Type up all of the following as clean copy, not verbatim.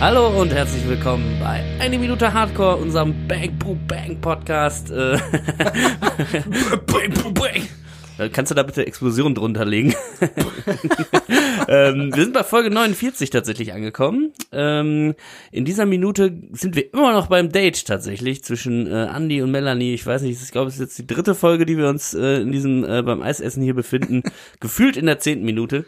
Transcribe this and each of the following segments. Hallo und herzlich willkommen bei Eine Minute Hardcore, unserem Bang-Boom-Bang-Podcast. Bang-Boom-Bang! Kannst du da bitte Explosionen drunter legen? Wir sind bei Folge 49 tatsächlich angekommen. In dieser Minute sind wir immer noch beim Date tatsächlich zwischen Andy und Melanie. Ich weiß nicht, ich glaube, es ist jetzt die dritte Folge, die wir uns in diesem beim Eisessen hier befinden. Gefühlt in der 10. Minute.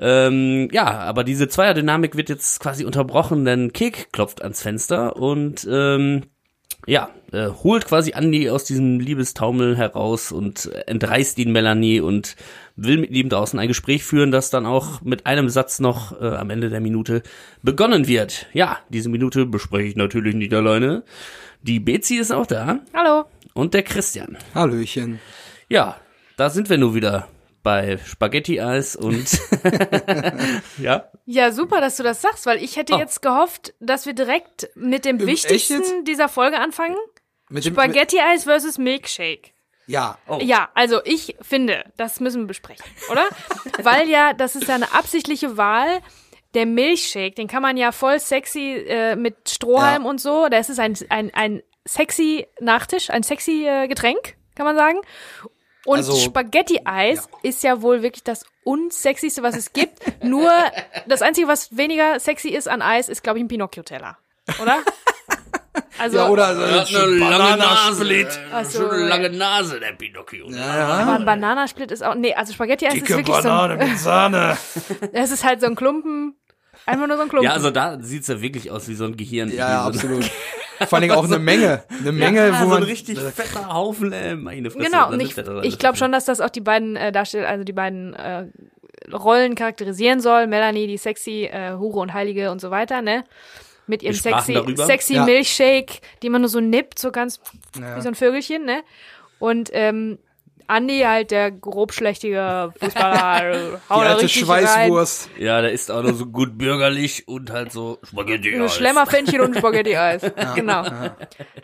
Ja, aber diese Zweierdynamik wird jetzt quasi unterbrochen, denn Kek klopft ans Fenster und holt quasi Andy aus diesem Liebestaumel heraus und entreißt ihn Melanie und will mit ihm draußen ein Gespräch führen, das dann auch mit einem Satz noch am Ende der Minute begonnen wird. Ja, diese Minute bespreche ich natürlich nicht alleine. Die Betsy ist auch da. Hallo. Und der Christian. Hallöchen. Ja, da sind wir nur wieder. Bei Spaghetti-Eis und ja. Ja, super, dass du das sagst, weil ich hätte jetzt gehofft, dass wir direkt mit dem Wichtigsten dieser Folge anfangen. Mit dem Spaghetti-Eis versus Milkshake. Ja. Oh. Ja, also ich finde, das müssen wir besprechen, oder? Weil ja, das ist ja eine absichtliche Wahl. Der Milkshake, den kann man ja voll sexy mit Strohhalm und so. Das ist ein sexy Nachtisch, ein sexy Getränk, kann man sagen. Und also, Spaghetti-Eis ist ja wohl wirklich das unsexyste, was es gibt. Nur das Einzige, was weniger sexy ist an Eis, ist, glaube ich, ein Pinocchio-Teller. Oder? Also, ja, oder eine lange Nase. So eine lange Nase, der Pinocchio. Ja. Aber ein Bananasplit ist auch... Nee, also Spaghetti-Eis ist wirklich Banane so... Banane mit Sahne. Das ist halt so ein Klumpen. Einfach nur so ein Klumpen. Ja, also da sieht's ja wirklich aus wie so ein Gehirn. Ja, absolut. Vor allem auch eine Menge, wo man so ein richtig fetter Haufen, meine Fresse. Genau, und ich glaube schon, dass das auch die beiden darstellt, also die beiden Rollen charakterisieren soll. Melanie, die sexy Hure und Heilige und so weiter, ne? Mit ihrem sexy Milkshake, die man nur so nippt, so ganz wie so ein Vögelchen, ne? Und Andy halt der grobschlächtige Fußballer. Die alte Schweißwurst. Rein. Ja, der ist auch noch so gut bürgerlich und halt so Spaghetti-Eis. Schlemmerfännchen und Spaghetti-Eis. Ja. Genau.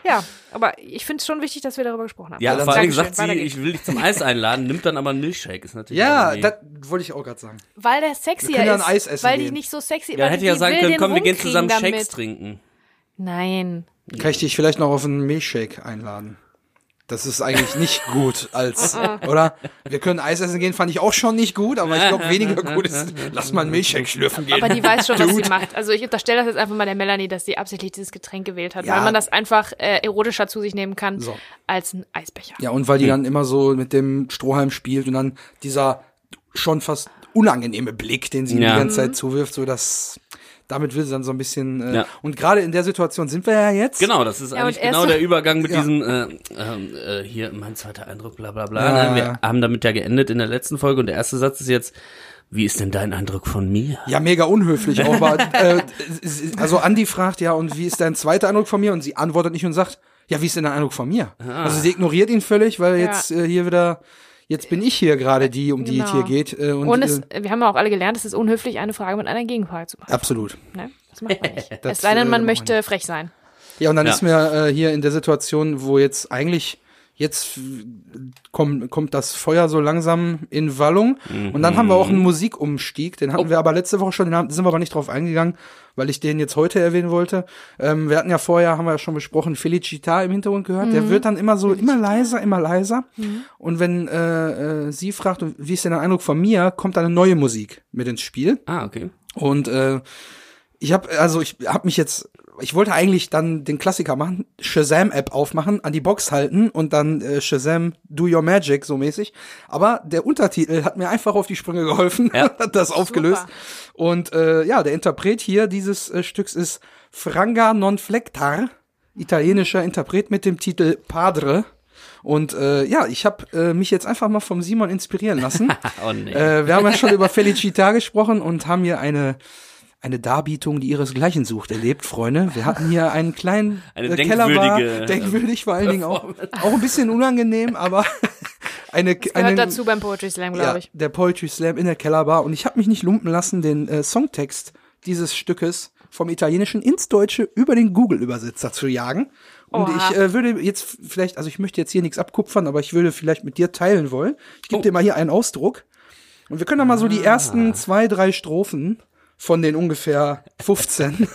Ja, aber ich finde es schon wichtig, dass wir darüber gesprochen haben. Ja, vor allem sagt sie, ich will dich zum Eis einladen, nimmt dann aber einen Milkshake. Ist natürlich das wollte ich auch gerade sagen. Weil der sexier ist. Eis essen weil die nicht so sexy ist. Ja, hätte ja sagen können, komm, wir gehen zusammen damit. Shakes trinken. Nein. Kann ich dich vielleicht noch auf einen Milkshake einladen? Das ist eigentlich nicht gut als, oder? Wir können Eis essen gehen, fand ich auch schon nicht gut, aber ich glaube, weniger gut ist, lass mal einen Milchshake schlürfen gehen. Aber die weiß schon, was sie macht. Also ich unterstelle das jetzt einfach mal der Melanie, dass sie absichtlich dieses Getränk gewählt hat, weil man das einfach erotischer zu sich nehmen kann als ein Eisbecher. Ja, und weil die dann immer so mit dem Strohhalm spielt und dann dieser schon fast unangenehme Blick, den sie die ganze Zeit zuwirft, so dass... Damit will sie dann so ein bisschen... Und gerade in der Situation sind wir ja jetzt. Genau, das ist eigentlich genau der Übergang mit diesem... hier, mein zweiter Eindruck, bla bla bla. Ja. Wir haben damit ja geendet in der letzten Folge. Und der erste Satz ist jetzt, wie ist denn dein Eindruck von mir? Ja, mega unhöflich. Aber, also Andi fragt, und wie ist dein zweiter Eindruck von mir? Und sie antwortet nicht und sagt, ja, wie ist denn dein Eindruck von mir? Ah. Also sie ignoriert ihn völlig, weil jetzt hier wieder... Jetzt bin ich hier gerade die, um die es hier geht. Und wir haben ja auch alle gelernt, es ist unhöflich, eine Frage mit einer Gegenfrage zu beantworten. Absolut. Ne? Das macht man nicht. Es sei denn, man möchte frech sein. Ja, und dann ist mir hier in der Situation, wo jetzt eigentlich, jetzt kommt das Feuer so langsam in Wallung. Mhm. Und dann haben wir auch einen Musikumstieg, den hatten wir aber letzte Woche schon, den sind wir aber nicht drauf eingegangen, weil ich den jetzt heute erwähnen wollte. Wir hatten ja vorher, haben wir ja schon besprochen, Felicità im Hintergrund gehört. Mhm. Der wird dann immer so, immer leiser. Mhm. Und wenn sie fragt, wie ist denn der Eindruck von mir, kommt dann eine neue Musik mit ins Spiel. Ah, okay. Und ich wollte eigentlich dann den Klassiker machen, Shazam-App aufmachen, an die Box halten und dann Shazam Do Your Magic so mäßig. Aber der Untertitel hat mir einfach auf die Sprünge geholfen, hat das aufgelöst. Super. Und der Interpret hier dieses Stücks ist Frangar Non Flectar, italienischer Interpret mit dem Titel Padre. Und ich habe mich jetzt einfach mal vom Simon inspirieren lassen. Oh, nee. Wir haben ja schon über Felicità gesprochen und haben hier eine Darbietung, die ihresgleichen sucht, erlebt, Freunde. Wir hatten hier einen kleinen Kellerbar, denkwürdig vor allen Dingen auch ein bisschen unangenehm, aber das gehört dazu beim Poetry Slam, glaube ich. Ja, der Poetry Slam in der Kellerbar. Und ich habe mich nicht lumpen lassen, den Songtext dieses Stückes vom Italienischen ins Deutsche über den Google-Übersetzer zu jagen. Und ich würde jetzt vielleicht, also ich möchte jetzt hier nichts abkupfern, aber ich würde vielleicht mit dir teilen wollen. Ich gebe dir mal hier einen Ausdruck. Und wir können dann mal so die ersten 2, 3 Strophen von den ungefähr 15.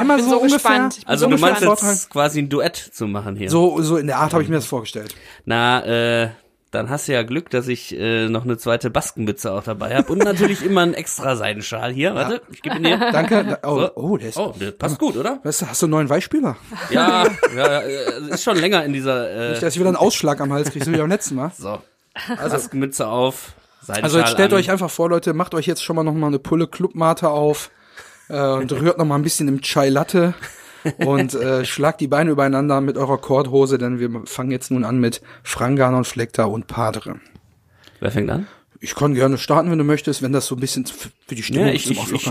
Immer so gespannt. Also so, du meinst jetzt quasi ein Duett zu machen hier. So in der Art habe ich mir das vorgestellt. Na, dann hast du ja Glück, dass ich noch eine zweite Baskenmütze auch dabei habe und natürlich immer einen extra Seidenschal hier. Warte, ja. Ich gebe ihn dir. Danke. Oh, so. Der passt gut, oder? Weißt du, hast du einen neuen Weichspüler? Ja, ja, ist schon länger in dieser... Nicht, dass ich wieder einen Ausschlag am Hals kriege, so wie beim letzten Mal. So, also, Baskenmütze auf, Seidenschal. Also jetzt stellt euch einfach vor, Leute, macht euch jetzt schon mal nochmal eine Pulle Club-Mate auf und rührt nochmal ein bisschen im Chai-Latte und schlagt die Beine übereinander mit eurer Korthose, denn wir fangen jetzt nun an mit Frangar Non Flectar und Padre. Wer fängt an? Ich kann gerne starten, wenn du möchtest, wenn das so ein bisschen für die Stimmung ist. Ich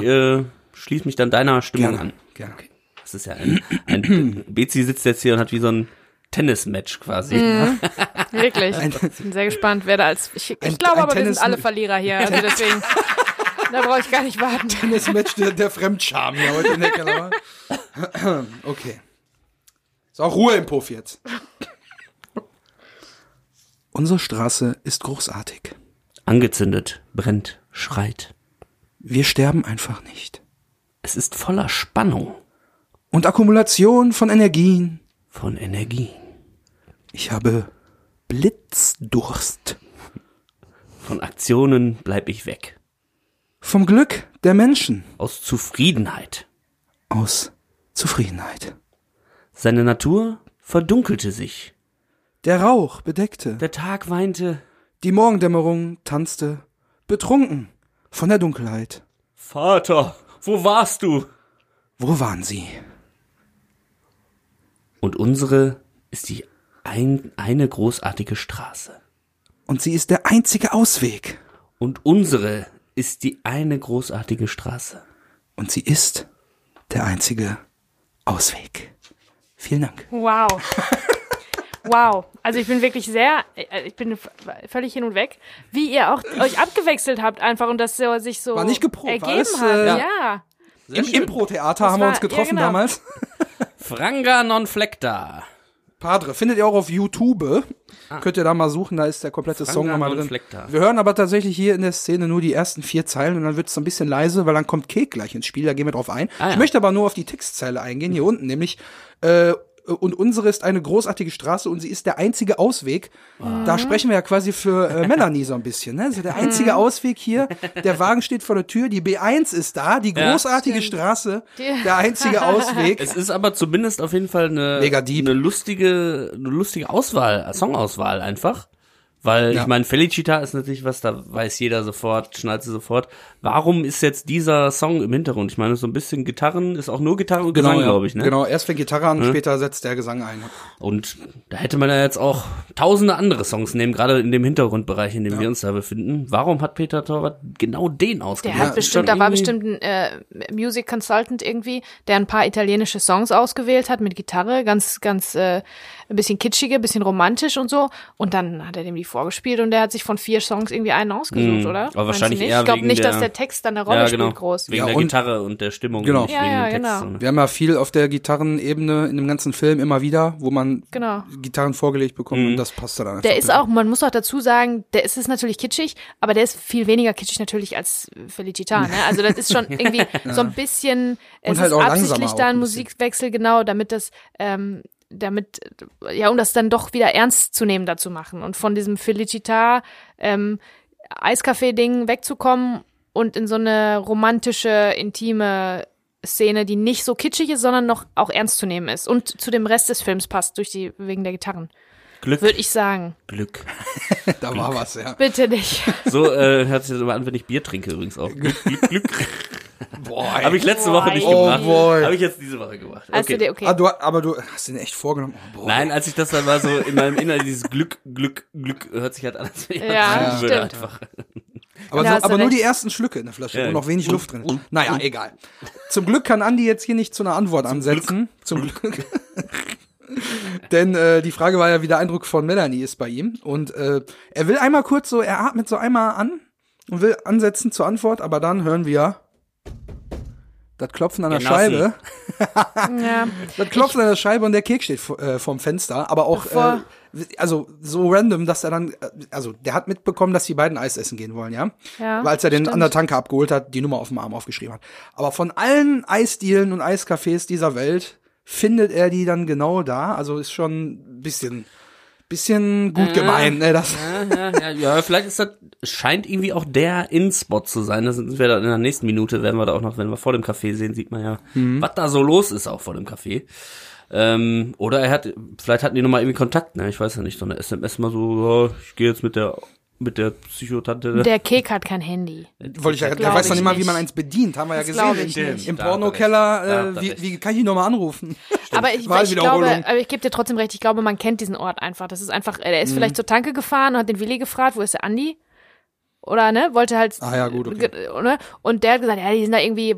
schließe mich dann deiner Stimmung an. Gerne. Okay. Das ist ja ein Bezi sitzt jetzt hier und hat wie so ein Tennismatch quasi. Mm, wirklich. Ich bin sehr gespannt, wer da als... Ich glaube aber, wir sind alle Verlierer hier, also deswegen... Da brauche ich gar nicht warten. Tennis-Match der Fremdscham hier heute in der Kamera. Okay. Ist auch Ruhe im Puff jetzt. Unsere Straße ist großartig. Angezündet, brennt, schreit. Wir sterben einfach nicht. Es ist voller Spannung. Und Akkumulation von Energien. Von Energien. Ich habe Blitzdurst. Von Aktionen bleib ich weg. Vom Glück der Menschen. Aus Zufriedenheit. Aus Zufriedenheit. Seine Natur verdunkelte sich. Der Rauch bedeckte. Der Tag weinte. Die Morgendämmerung tanzte. Betrunken von der Dunkelheit. Vater, wo warst du? Wo waren sie? Und unsere ist die eine großartige Straße. Und sie ist der einzige Ausweg. Und unsere ist die eine großartige Straße. Und sie ist der einzige Ausweg. Vielen Dank. Wow. Wow. Also ich bin wirklich ich bin völlig hin und weg, wie ihr auch euch abgewechselt habt einfach und das sich so war nicht geprobt, ergeben hat. Ja. Im Impro-Theater haben wir uns getroffen damals. Frangar Non Flectar. Padre, findet ihr auch auf YouTube, könnt ihr da mal suchen, da ist der komplette Song nochmal drin. Wir hören aber tatsächlich hier in der Szene nur die ersten 4 Zeilen und dann wird es so ein bisschen leise, weil dann kommt Kek gleich ins Spiel, da gehen wir drauf ein. Ich möchte aber nur auf die Textzeile eingehen, hier unten nämlich, und unsere ist eine großartige Straße und sie ist der einzige Ausweg. Wow. Da sprechen wir ja quasi für Melanie so ein bisschen. Ne? Also der einzige Ausweg hier, der Wagen steht vor der Tür, die B1 ist da, die großartige Straße, der einzige Ausweg. Es ist aber zumindest auf jeden Fall eine lustige Auswahl, Songauswahl einfach. Weil ich meine, Felicità ist natürlich was, da weiß jeder sofort, schnallt sie sofort. Warum ist jetzt dieser Song im Hintergrund? Ich meine, so ein bisschen Gitarren, ist auch nur Gitarre und Gesang, glaube ich. Ne? Genau, erst fängt Gitarre an, später setzt der Gesang ein. Und da hätte man ja jetzt auch tausende andere Songs nehmen, gerade in dem Hintergrundbereich, in dem wir uns da befinden. Warum hat Peter Thorwart genau den ausgewählt? Da war bestimmt ein Music Consultant irgendwie, der ein paar italienische Songs ausgewählt hat mit Gitarre, ganz ein bisschen kitschige, ein bisschen romantisch und so. Und dann hat er dem die vorgespielt und der hat sich von 4 Songs irgendwie einen ausgesucht, oder? Aber wahrscheinlich nicht? Eher ich glaube nicht, dass der Text dann eine Rolle spielt groß. Wegen der Gitarre und der Stimmung. Genau. Genau. Wir haben ja viel auf der Gitarrenebene in dem ganzen Film immer wieder, wo man Gitarren vorgelegt bekommt und das passt dann einfach. Der ist auch, man muss auch dazu sagen, der ist natürlich kitschig, aber der ist viel weniger kitschig natürlich als Felicità. Ne? Also das ist schon irgendwie so ein bisschen, es halt ist absichtlich da ein Musikwechsel, damit das um das dann doch wieder ernst zu nehmen dazu machen und von diesem Felicità Eiskaffee-Ding wegzukommen und in so eine romantische, intime Szene, die nicht so kitschig ist, sondern noch auch ernst zu nehmen ist und zu dem Rest des Films passt, wegen der Gitarren. Glück. Würde ich sagen. Glück. Da war was, ja. Bitte nicht. So hört sich das immer an, wenn ich Bier trinke übrigens auch. Glück. Boah. Habe ich letzte Woche nicht gemacht. Oh, habe ich jetzt diese Woche gemacht. Okay. Aber du hast den echt vorgenommen. Oh, nein, als ich das dann mal so in meinem Inneren, dieses Glück, hört sich halt an, als wenn ich das würde einfach. Aber nur die ersten Schlücke in der Flasche, wo noch wenig Luft drin ist. Naja, egal. Zum Glück kann Andi jetzt hier nicht zu einer Antwort ansetzen. Zum Glück. Denn die Frage war ja, wie der Eindruck von Melanie ist bei ihm. Und er will einmal kurz so, er atmet so einmal an und will ansetzen zur Antwort, aber dann hören wir das Klopfen an der Scheibe. Das Klopfen an der Scheibe und der Kek steht vorm Fenster, aber auch also so random, dass er dann, also der hat mitbekommen, dass die beiden Eis essen gehen wollen, ja? Ja. Weil als er den an der Tanke abgeholt hat, die Nummer auf dem Arm aufgeschrieben hat. Aber von allen Eisdielen und Eiscafés dieser Welt findet er die dann genau da. Also ist schon ein bisschen gut gemeint, ne? Das. Ja, vielleicht ist das, scheint irgendwie auch der In-Spot zu sein. Das sind wir da in der nächsten Minute, werden wir da auch noch, wenn wir vor dem Café sehen, sieht man ja, was da so los ist auch vor dem Café. Oder er hat, vielleicht hatten die nochmal irgendwie Kontakt, ne? Ich weiß ja nicht, so eine SMS mal so, oh, ich gehe jetzt mit der Psychotante. Der Kek hat kein Handy. Wollte ich ja, der weiß doch nicht mal, wie man eins bedient, haben wir das ja gesehen. Im Pornokeller, wie kann ich ihn nochmal anrufen? Stimmt. Aber ich gebe dir trotzdem recht, ich glaube, man kennt diesen Ort einfach. Das ist einfach, er ist vielleicht zur Tanke gefahren und hat den Willi gefragt, wo ist der Andi? Oder, ne, wollte halt, ja, gut, okay. Und der hat gesagt, ja, die sind da irgendwie,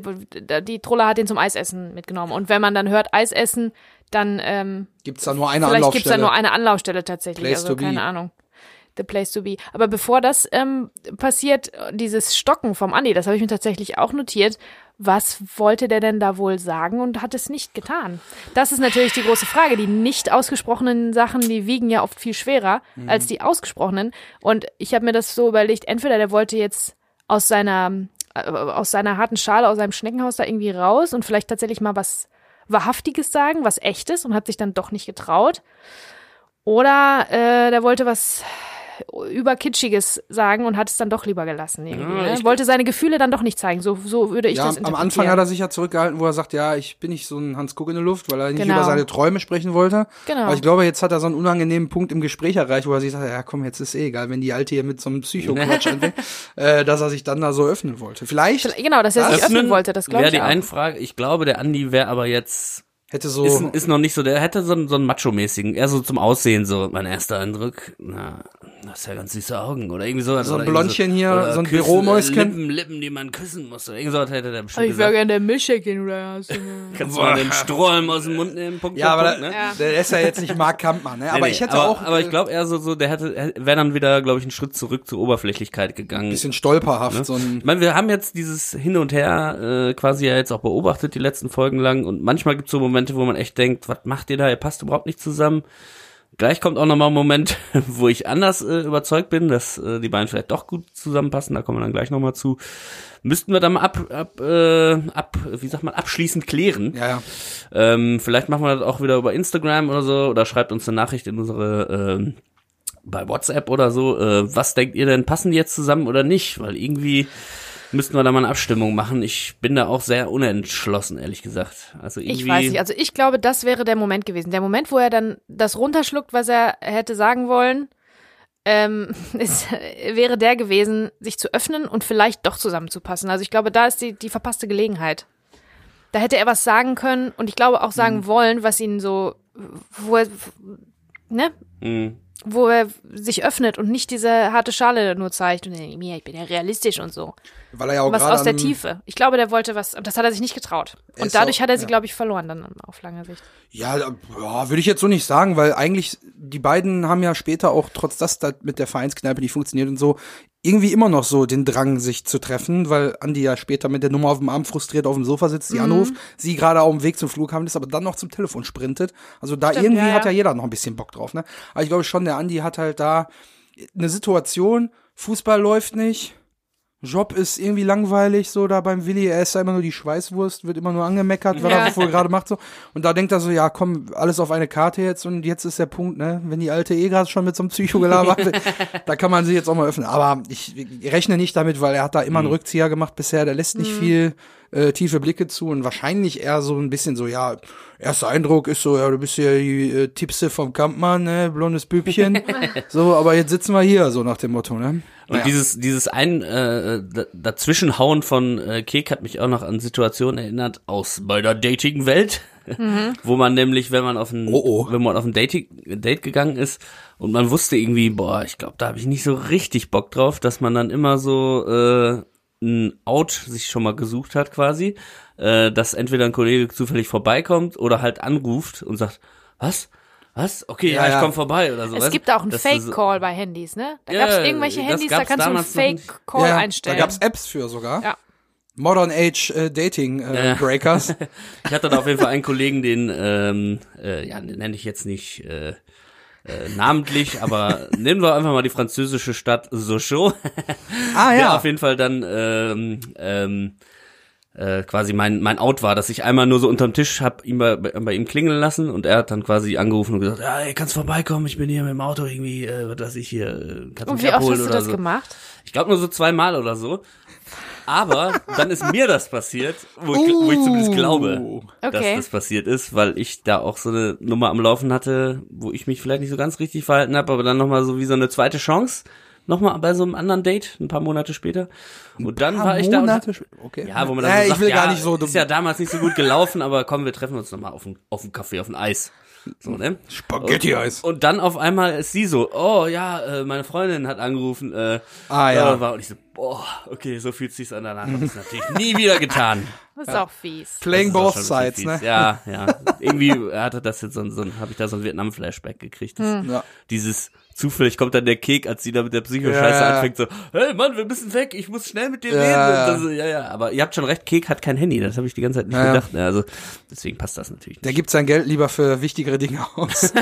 die Trolle hat den zum Eisessen mitgenommen. Und wenn man dann hört Eisessen, dann, gibt's da nur eine Anlaufstelle. Vielleicht gibt's da nur eine Anlaufstelle tatsächlich, place also keine Ahnung. The place to be. Aber bevor das passiert, dieses Stocken vom Andi, das habe ich mir tatsächlich auch notiert. Was wollte der denn da wohl sagen und hat es nicht getan? Das ist natürlich die große Frage. Die nicht ausgesprochenen Sachen, die wiegen ja oft viel schwerer als die ausgesprochenen. Und ich habe mir das so überlegt, entweder der wollte jetzt aus seiner harten Schale, aus seinem Schneckenhaus da irgendwie raus und vielleicht tatsächlich mal was Wahrhaftiges sagen, was Echtes und hat sich dann doch nicht getraut. Oder der wollte was Überkitschiges sagen und hat es dann doch lieber gelassen. Ja, wollte seine Gefühle dann doch nicht zeigen. So würde ich das interpretieren. Am Anfang hat er sich ja zurückgehalten, wo er sagt, ja, ich bin nicht so ein Hans Kuck in der Luft, weil er nicht über seine Träume sprechen wollte. Genau. Aber ich glaube, jetzt hat er so einen unangenehmen Punkt im Gespräch erreicht, wo er sich sagt, ja komm, jetzt ist eh egal, wenn die Alte hier mit so einem Psycho-Quatsch anfängt, dass er sich dann da so öffnen wollte. Vielleicht. Genau, dass er sich öffnen wollte, das glaube ich die auch. Einfrage. Ich glaube, der Andi wäre aber jetzt hätte so ist noch nicht so, der hätte so einen Macho-mäßigen, eher so zum Aussehen so, mein erster Eindruck, na, das ist ja ganz süße Augen oder irgendwie sowas. So ein Blondchen hier, so ein Büromäuschen. Lippen, die man küssen muss oder irgend sowas hätte der bestimmt gesagt. Ich wäre gerne der Milchshake, den du da hast. Kannst du mal den Strohhalm aus dem Mund nehmen, Punkt, ja, Punkt, ne? Ja. Der ist ja jetzt nicht Mark Kampmann, ne? Aber ich hätte auch... Aber ich glaube eher so, der wäre dann wieder, glaube ich, einen Schritt zurück zur Oberflächlichkeit gegangen. Bisschen stolperhaft, ne? So ein... Ich meine, wir haben jetzt dieses Hin und Her quasi ja jetzt auch beobachtet, die letzten Folgen lang und manchmal gibt's so Momente, wo man echt denkt, was macht ihr da, ihr passt überhaupt nicht zusammen. Gleich kommt auch nochmal ein Moment, wo ich anders überzeugt bin, dass die beiden vielleicht doch gut zusammenpassen, da kommen wir dann gleich nochmal zu. Müssten wir dann mal abschließend klären. Ja. Vielleicht machen wir das auch wieder über Instagram oder so, oder schreibt uns eine Nachricht in unsere, bei WhatsApp oder so, was denkt ihr denn, passen die jetzt zusammen oder nicht, weil irgendwie... Müssten wir da mal eine Abstimmung machen. Ich bin da auch sehr unentschlossen, ehrlich gesagt. Also irgendwie. Ich weiß nicht, also ich glaube, das wäre der Moment gewesen. Der Moment, wo er dann das runterschluckt, was er hätte sagen wollen, wäre der gewesen, sich zu öffnen und vielleicht doch zusammenzupassen. Also ich glaube, da ist die verpasste Gelegenheit. Da hätte er was sagen können und ich glaube auch sagen wollen, was ihn so, wo er, ne? Mhm. Wo er sich öffnet und nicht diese harte Schale nur zeigt und mir, ich bin ja realistisch und so. Weil er ja auch was aus der Tiefe. Ich glaube, der wollte was, und das hat er sich nicht getraut. Und dadurch hat er sie, glaube ich, verloren dann auf lange Sicht. Ja, würde ich jetzt so nicht sagen, weil eigentlich die beiden haben ja später auch, trotz dass das mit der Vereinskneipe nicht funktioniert und so, irgendwie immer noch so den Drang, sich zu treffen, weil Andi ja später mit der Nummer auf dem Arm frustriert auf dem Sofa sitzt, die anruft, sie gerade auf dem Weg zum Flughafen ist, aber dann noch zum Telefon sprintet. Also da stimmt, irgendwie hat ja jeder noch ein bisschen Bock drauf, ne? Aber ich glaube schon, der Andi hat halt da eine Situation, Fußball läuft nicht, Job ist irgendwie langweilig, so da beim Willi, er ist ja immer nur die Schweißwurst, wird immer nur angemeckert, was er wohl gerade macht, so. Und da denkt er so, ja komm, alles auf eine Karte jetzt und jetzt ist der Punkt, ne, wenn die Alte gerade schon mit so einem Psycho gelabert wird, da kann man sie jetzt auch mal öffnen. Aber ich rechne nicht damit, weil er hat da immer einen Rückzieher gemacht bisher, der lässt nicht viel tiefe Blicke zu und wahrscheinlich eher so ein bisschen so, ja, erster Eindruck ist so, ja, du bist ja die Tipse vom Kampmann, ne, blondes Bübchen, so, aber jetzt sitzen wir hier, so nach dem Motto, ne. Und dieses Dazwischenhauen von Kek hat mich auch noch an Situationen erinnert aus bei der Dating-Welt, wo man nämlich, wenn man auf ein Date gegangen ist und man wusste irgendwie, boah, ich glaube, da habe ich nicht so richtig Bock drauf, dass man dann immer so ein Out sich schon mal gesucht hat quasi, dass entweder ein Kollege zufällig vorbeikommt oder halt anruft und sagt, was? Okay, ja, ich komm vorbei oder so. Es gibt auch einen Fake-Call bei Handys, ne? Da gab's irgendwelche Handys, da kannst du einen Fake-Call einstellen. Da gab's Apps für sogar. Ja. Modern Age Dating Breakers. Ich hatte da auf jeden Fall einen Kollegen, den nenne ich jetzt nicht namentlich, aber nehmen wir einfach mal die französische Stadt Sochaux. Ah ja. Ja, auf jeden Fall dann quasi mein Out war, dass ich einmal nur so unterm Tisch hab ihn bei ihm klingeln lassen und er hat dann quasi angerufen und gesagt, ja, ey, kannst vorbeikommen, ich bin hier mit dem Auto irgendwie, was weiß ich hier, kannst mich abholen oder so. Und wie oft hast du das gemacht? Ich glaube nur so 2-mal oder so. Aber dann ist mir das passiert, wo ich zumindest glaube, dass das passiert ist, weil ich da auch so eine Nummer am Laufen hatte, wo ich mich vielleicht nicht so ganz richtig verhalten habe, aber dann nochmal so wie so eine zweite Chance, nochmal bei so einem anderen Date, ein paar Monate später. Und dann war ich da. Okay. Ja, wo man dann so sagt, ist ja damals nicht so gut gelaufen, aber komm, wir treffen uns nochmal auf dem Kaffee, auf dem Eis. So, ne? Spaghetti-Eis. Und dann auf einmal ist sie so, oh ja, meine Freundin hat angerufen. Und ich so, boah, okay, so fühlt sich's an danach. Hab ich's natürlich nie wieder getan. Das ist auch fies. Playing both sides, ne? Ja, ja. Irgendwie hatte das jetzt habe ich da so ein Vietnam-Flashback gekriegt. Dieses zufällig kommt dann der Kek, als sie da mit der Psycho-Scheiße anfängt, so, hey Mann, wir müssen weg, ich muss schnell mit dir reden. Und so, aber ihr habt schon recht, Kek hat kein Handy, das habe ich die ganze Zeit nicht gedacht. Ja, also deswegen passt das natürlich nicht. Der gibt sein Geld lieber für wichtigere Dinge aus.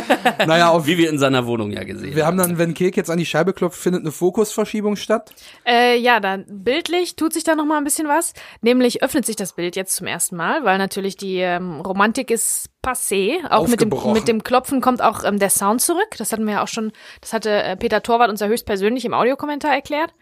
Wie wir in seiner Wohnung ja gesehen haben. Wir haben dann, wenn Kek jetzt an die Scheibe klopft, findet eine Fokusverschiebung statt. Ja, dann bildlich tut sich da nochmal ein bisschen was. Nämlich öffnet sich das Bild jetzt zum ersten Mal, weil natürlich die Romantik ist passé. Auch mit dem Klopfen kommt auch der Sound zurück. Das hatten wir ja auch schon, das hatte Peter Thorwart uns ja höchstpersönlich im Audiokommentar erklärt.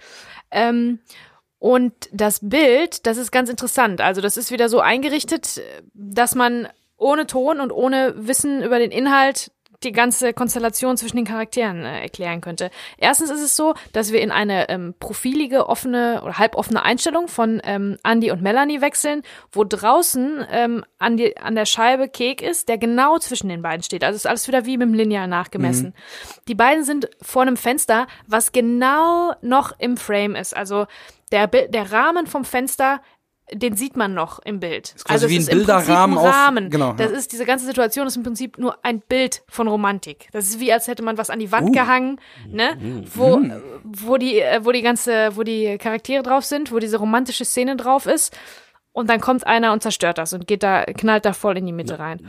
Und das Bild, das ist ganz interessant. Also das ist wieder so eingerichtet, dass man ohne Ton und ohne Wissen über den Inhalt die ganze Konstellation zwischen den Charakteren erklären könnte. Erstens ist es so, dass wir in eine profilige, offene oder halboffene Einstellung von Andy und Melanie wechseln, wo draußen an der Scheibe Kek ist, der genau zwischen den beiden steht. Also ist alles wieder wie mit dem Lineal nachgemessen. Die beiden sind vor einem Fenster, was genau noch im Frame ist. Also der Rahmen vom Fenster, den sieht man noch im Bild. Ist also wie ein Bilderrahmen. Genau, das ist, diese ganze Situation ist im Prinzip nur ein Bild von Romantik. Das ist wie, als hätte man was an die Wand gehangen, ne? Wo die Charaktere drauf sind, wo diese romantische Szene drauf ist. Und dann kommt einer und zerstört das und knallt da voll in die Mitte rein.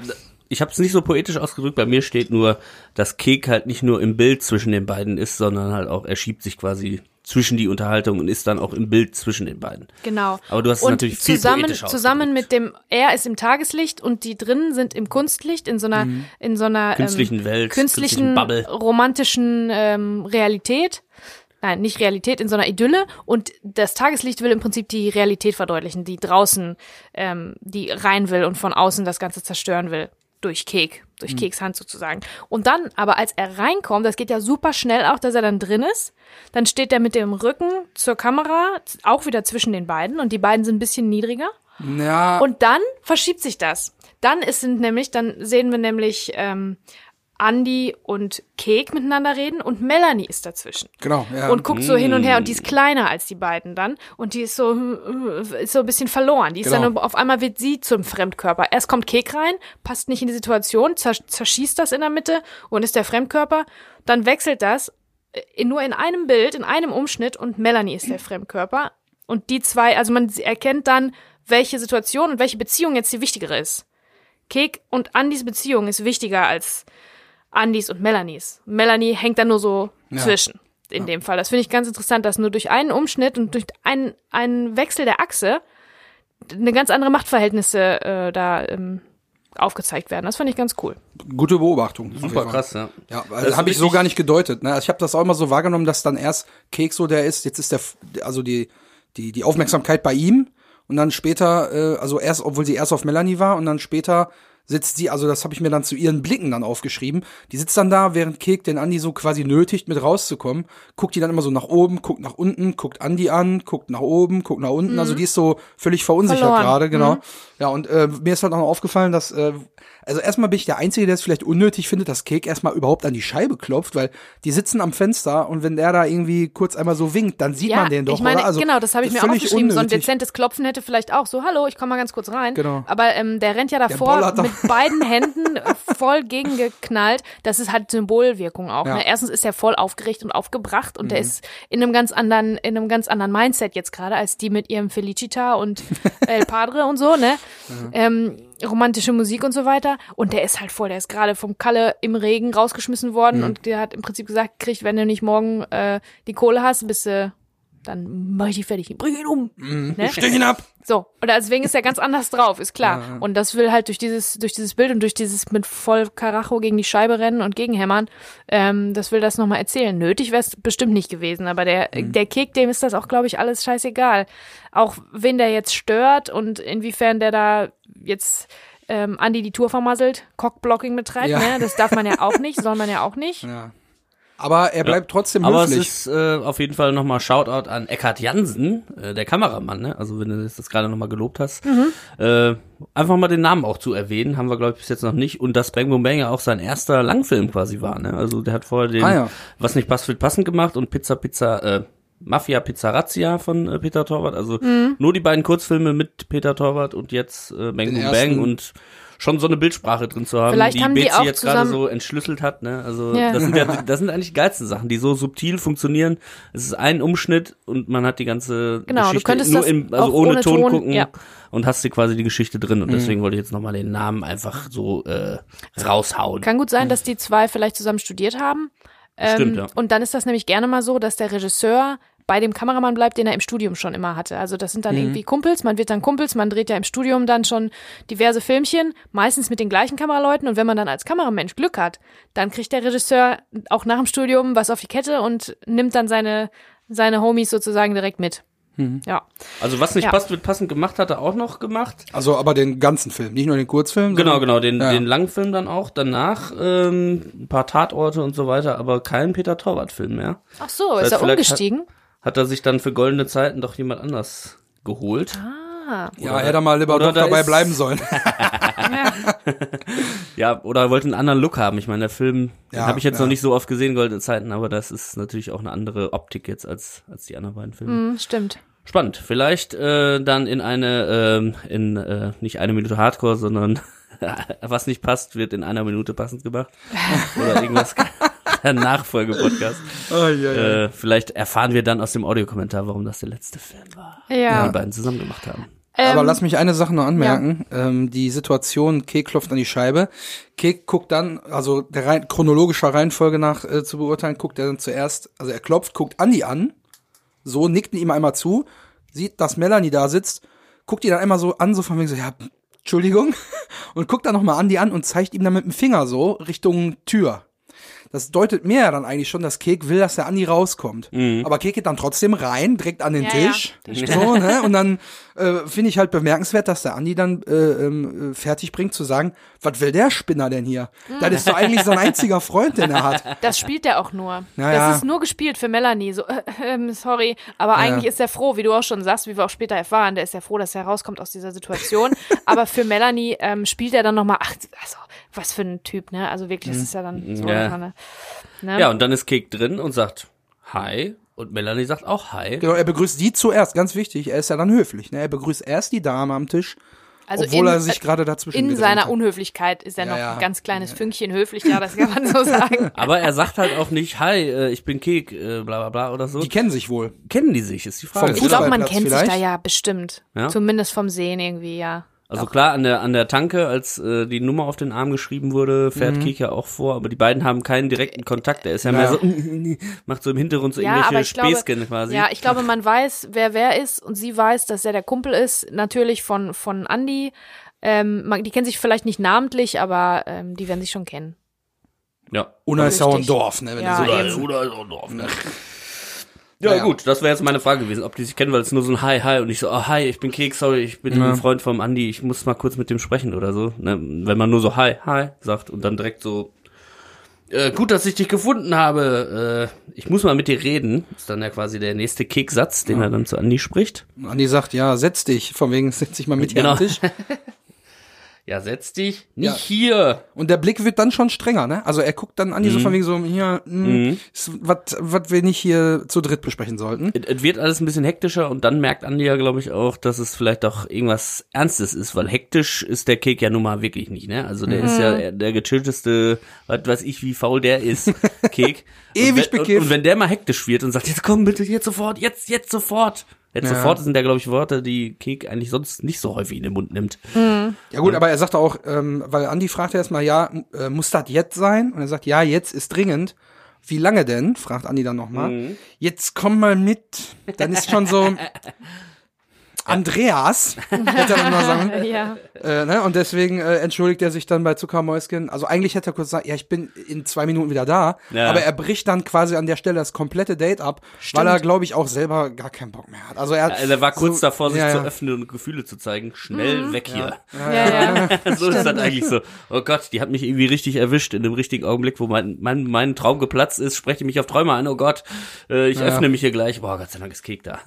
Ich habe es nicht so poetisch ausgedrückt, bei mir steht nur, dass Kek halt nicht nur im Bild zwischen den beiden ist, sondern halt auch, er schiebt sich quasi zwischen die Unterhaltung und ist dann auch im Bild zwischen den beiden. Genau. Aber du hast es natürlich viel poetischer ausgedrückt. Zusammen mit dem, er ist im Tageslicht und die drinnen sind im Kunstlicht, in so einer künstlichen Welt, künstlichen Bubble, romantischen Realität. Nein, nicht Realität, in so einer Idylle. Und das Tageslicht will im Prinzip die Realität verdeutlichen, die draußen, die rein will und von außen das Ganze zerstören will. Durch Keks Hand sozusagen. Und dann, aber als er reinkommt, das geht ja super schnell auch, dass er dann drin ist, dann steht er mit dem Rücken zur Kamera, auch wieder zwischen den beiden und die beiden sind ein bisschen niedriger. Ja. Und dann verschiebt sich das. Dann sehen wir nämlich Andy und Kek miteinander reden und Melanie ist dazwischen. Genau, ja. Und guckt so hin und her und die ist kleiner als die beiden dann und die ist so ein bisschen verloren. Die ist dann, auf einmal wird sie zum Fremdkörper. Erst kommt Kek rein, passt nicht in die Situation, zerschießt das in der Mitte und ist der Fremdkörper. Dann wechselt das nur in einem Bild, in einem Umschnitt und Melanie ist der Fremdkörper. Und die zwei, also man erkennt dann, welche Situation und welche Beziehung jetzt die wichtigere ist. Kek und Andys Beziehung ist wichtiger als Andys und Melanies. Melanie hängt da nur so zwischen, in dem Fall. Das finde ich ganz interessant, dass nur durch einen Umschnitt und durch einen Wechsel der Achse eine ganz andere Machtverhältnisse aufgezeigt werden. Das fand ich ganz cool. Gute Beobachtung. Super krass, ja. Ja, also habe ich so gar nicht gedeutet. Ne? Also ich habe das auch immer so wahrgenommen, dass dann erst Kek so der ist, jetzt ist die Aufmerksamkeit bei ihm und dann später, obwohl sie erst auf Melanie war und dann später sitzt sie, also das habe ich mir dann zu ihren Blicken dann aufgeschrieben, die sitzt dann da, während Kek den Andi so quasi nötigt, mit rauszukommen, guckt die dann immer so nach oben, guckt nach unten, guckt Andi an, guckt nach oben, guckt nach unten, also die ist so völlig verunsichert gerade, genau. Ja, und mir ist halt auch noch aufgefallen, dass, also erstmal bin ich der Einzige, der es vielleicht unnötig findet, dass Kek erstmal überhaupt an die Scheibe klopft, weil die sitzen am Fenster und wenn der da irgendwie kurz einmal so winkt, dann sieht man den doch, ich meine, oder? Also, genau, das habe ich mir auch geschrieben, so ein dezentes Klopfen hätte vielleicht auch so, hallo, ich komme mal ganz kurz rein, genau. Aber der rennt ja davor mit beiden Händen voll gegengeknallt. Das ist halt Symbolwirkung auch. Ja. Ne? Erstens ist er voll aufgeregt und aufgebracht und der ist in einem ganz anderen Mindset jetzt gerade als die mit ihrem Felicità und El Padre und so, ne? Mhm. Romantische Musik und so weiter. Und der ist halt voll, der ist gerade vom Kalle im Regen rausgeschmissen worden und der hat im Prinzip gesagt, wenn du nicht morgen die Kohle hast, bist du dann mach ich dich fertig, bring ihn um. Ne? Stich ihn ab. So, und deswegen ist er ganz anders drauf, ist klar. Ja. Und das will halt durch dieses Bild und durch dieses mit voll Karacho gegen die Scheibe rennen und gegenhämmern, das will das nochmal erzählen. Nötig wäre es bestimmt nicht gewesen, aber der Kick, dem ist das auch, glaube ich, alles scheißegal. Auch wen der jetzt stört und inwiefern der da jetzt Andi die Tour vermasselt, Cockblocking betreibt, ne? Das darf man ja auch nicht, soll man ja auch nicht. Ja. Aber er bleibt trotzdem höflich. Aber es ist auf jeden Fall nochmal Shoutout an Eckhard Jansen, der Kameramann, ne? Also wenn du das gerade nochmal gelobt hast. Einfach mal den Namen auch zu erwähnen, haben wir, glaube ich, bis jetzt noch nicht. Und dass Bang-Boom-Bang ja auch sein erster Langfilm quasi war, ne? Also der hat vorher den Was nicht passt, wird passend gemacht und Mafia Pizzarazzia von Peter Thorwart. Also nur die beiden Kurzfilme mit Peter Thorwart und jetzt Bang-Boom-Bang und schon so eine Bildsprache drin zu haben, vielleicht die Betsy jetzt gerade so entschlüsselt hat. Ne? Also das sind eigentlich die geilsten Sachen, die so subtil funktionieren. Es ist ein Umschnitt und man hat die ganze Geschichte nur ohne Ton gucken und hast dir quasi die Geschichte drin. Und deswegen wollte ich jetzt nochmal den Namen einfach so raushauen. Kann gut sein, dass die zwei vielleicht zusammen studiert haben. Stimmt, ja. Und dann ist das nämlich gerne mal so, dass der Regisseur bei dem Kameramann bleibt, den er im Studium schon immer hatte. Also das sind dann irgendwie Kumpels, man wird dann Kumpels, man dreht ja im Studium dann schon diverse Filmchen, meistens mit den gleichen Kameraleuten und wenn man dann als Kameramensch Glück hat, dann kriegt der Regisseur auch nach dem Studium was auf die Kette und nimmt dann seine Homies sozusagen direkt mit. Ja. Also was nicht passt, wird passend gemacht, hat er auch noch gemacht. Also aber den ganzen Film, nicht nur den Kurzfilm. Genau, den Langfilm dann auch, danach ein paar Tatorte und so weiter, aber kein Peter Thorwart-Film mehr. Ach so, das heißt, ist er umgestiegen? Hat er sich dann für Goldene Zeiten doch jemand anders geholt. Ja, er hätte mal lieber doch dabei bleiben sollen. Ja, oder er wollte einen anderen Look haben. Ich meine, der Film, den habe ich jetzt noch nicht so oft gesehen, Goldene Zeiten, aber das ist natürlich auch eine andere Optik jetzt als die anderen beiden Filme. Stimmt. Spannend. Vielleicht dann in nicht eine Minute Hardcore, sondern was nicht passt, wird in einer Minute passend gemacht. Oder irgendwas. Nachfolge-Podcast. Vielleicht erfahren wir dann aus dem Audiokommentar, warum das der letzte Film war, den die beiden zusammen gemacht haben. Aber lass mich eine Sache noch anmerken. Ja. Die Situation, Kek klopft an die Scheibe. Kek guckt dann, also der chronologischer Reihenfolge nach zu beurteilen, guckt er dann zuerst, also er klopft, guckt Andi an, so nickt ihm einmal zu, sieht, dass Melanie da sitzt, guckt ihn dann einmal so an, so von wegen so, ja, Entschuldigung, und guckt dann nochmal Andi an und zeigt ihm dann mit dem Finger so Richtung Tür. Das deutet mir ja dann eigentlich schon, dass Kek will, dass der Andi rauskommt. Aber Kek geht dann trotzdem rein, direkt an den Tisch. Ja. So, ne? Und dann finde ich halt bemerkenswert, dass der Andi dann fertig bringt zu sagen, was will der Spinner denn hier? Das ist doch eigentlich sein einziger Freund, den er hat. Das spielt er auch nur. Naja. Das ist nur gespielt für Melanie. So, sorry, aber eigentlich ist er froh, wie du auch schon sagst, wie wir auch später erfahren, der ist ja froh, dass er rauskommt aus dieser Situation. Aber für Melanie spielt er dann nochmal, was für ein Typ, ne? Also wirklich, das ist ja dann so eine. Ne? Ja, und dann ist Kek drin und sagt Hi und Melanie sagt auch Hi. Genau, er begrüßt die zuerst, ganz wichtig, er ist ja dann höflich, ne? Er begrüßt erst die Dame am Tisch, also obwohl er sich gerade dazwischen in seiner hat. Unhöflichkeit ist er noch ein ganz kleines Fünkchen höflich, das kann man so sagen. Aber er sagt halt auch nicht, hi, ich bin Kek, bla bla bla oder so. Die kennen sich wohl. Kennen die sich, ist die Frage. Ich glaube, man kennt vielleicht sich da ja bestimmt, zumindest vom Sehen irgendwie, Also klar, an der Tanke, als die Nummer auf den Arm geschrieben wurde, fährt Kek ja auch vor, aber die beiden haben keinen direkten Kontakt. Er ist ja mehr so, macht so im Hintergrund so irgendwelche Späßchen quasi. Ja, ich glaube, man weiß, wer ist und sie weiß, dass er der Kumpel ist, natürlich von Andi. Die kennen sich vielleicht nicht namentlich, aber die werden sich schon kennen. Ja. Una ist ja auch ein Dorf, ne? Una ist auch ein Dorf, ne? Ja, gut, das wäre jetzt meine Frage gewesen, ob die sich kennen, weil es nur so ein Hi und ich so, hi, ich bin Kek, sorry, ich bin ein Freund vom Andi, ich muss mal kurz mit dem sprechen oder so. Ne? Wenn man nur so Hi sagt und dann direkt so, gut, dass ich dich gefunden habe, ich muss mal mit dir reden, ist dann ja quasi der nächste Kek-Satz, den er dann zu Andi spricht. Andi sagt, setz dich, von wegen setz dich mal mit hier am Tisch. ja, setz dich nicht hier. Und der Blick wird dann schon strenger, ne? Also er guckt dann an die so von wegen so, hier, was wir nicht hier zu dritt besprechen sollten. Es wird alles ein bisschen hektischer und dann merkt Andi ja, glaube ich, auch, dass es vielleicht auch irgendwas Ernstes ist, weil hektisch ist der Kek ja nun mal wirklich nicht, ne? Also der ist ja der gechillteste, was weiß ich, wie faul der ist, Kek. Ewig bekifft. Und wenn der mal hektisch wird und sagt, jetzt komm bitte, jetzt sofort. Jetzt sofort sind da, glaube ich, Worte, die Kek eigentlich sonst nicht so häufig in den Mund nimmt. Mhm. Ja gut, aber er sagt auch, weil Andi fragt erstmal, muss das jetzt sein? Und er sagt, ja, jetzt ist dringend. Wie lange denn? Fragt Andi dann nochmal. Mhm. Jetzt komm mal mit. Dann ist schon so Andreas, hätte er mal sagen. Ne? Und deswegen entschuldigt er sich dann bei Zuckermäuschen. Also eigentlich hätte er kurz gesagt, ja, ich bin in 2 Minuten wieder da. Ja. Aber er bricht dann quasi an der Stelle das komplette Date ab, weil er, glaube ich, auch selber gar keinen Bock mehr hat. Also er war kurz davor, sich zu öffnen und Gefühle zu zeigen. Schnell weg hier. Ja. So ist das eigentlich so. Oh Gott, die hat mich irgendwie richtig erwischt in dem richtigen Augenblick, wo mein Traum geplatzt ist. Spreche mich auf Träume an. Oh Gott, ich öffne mich hier gleich. Boah, Gott sei Dank ist Kek da.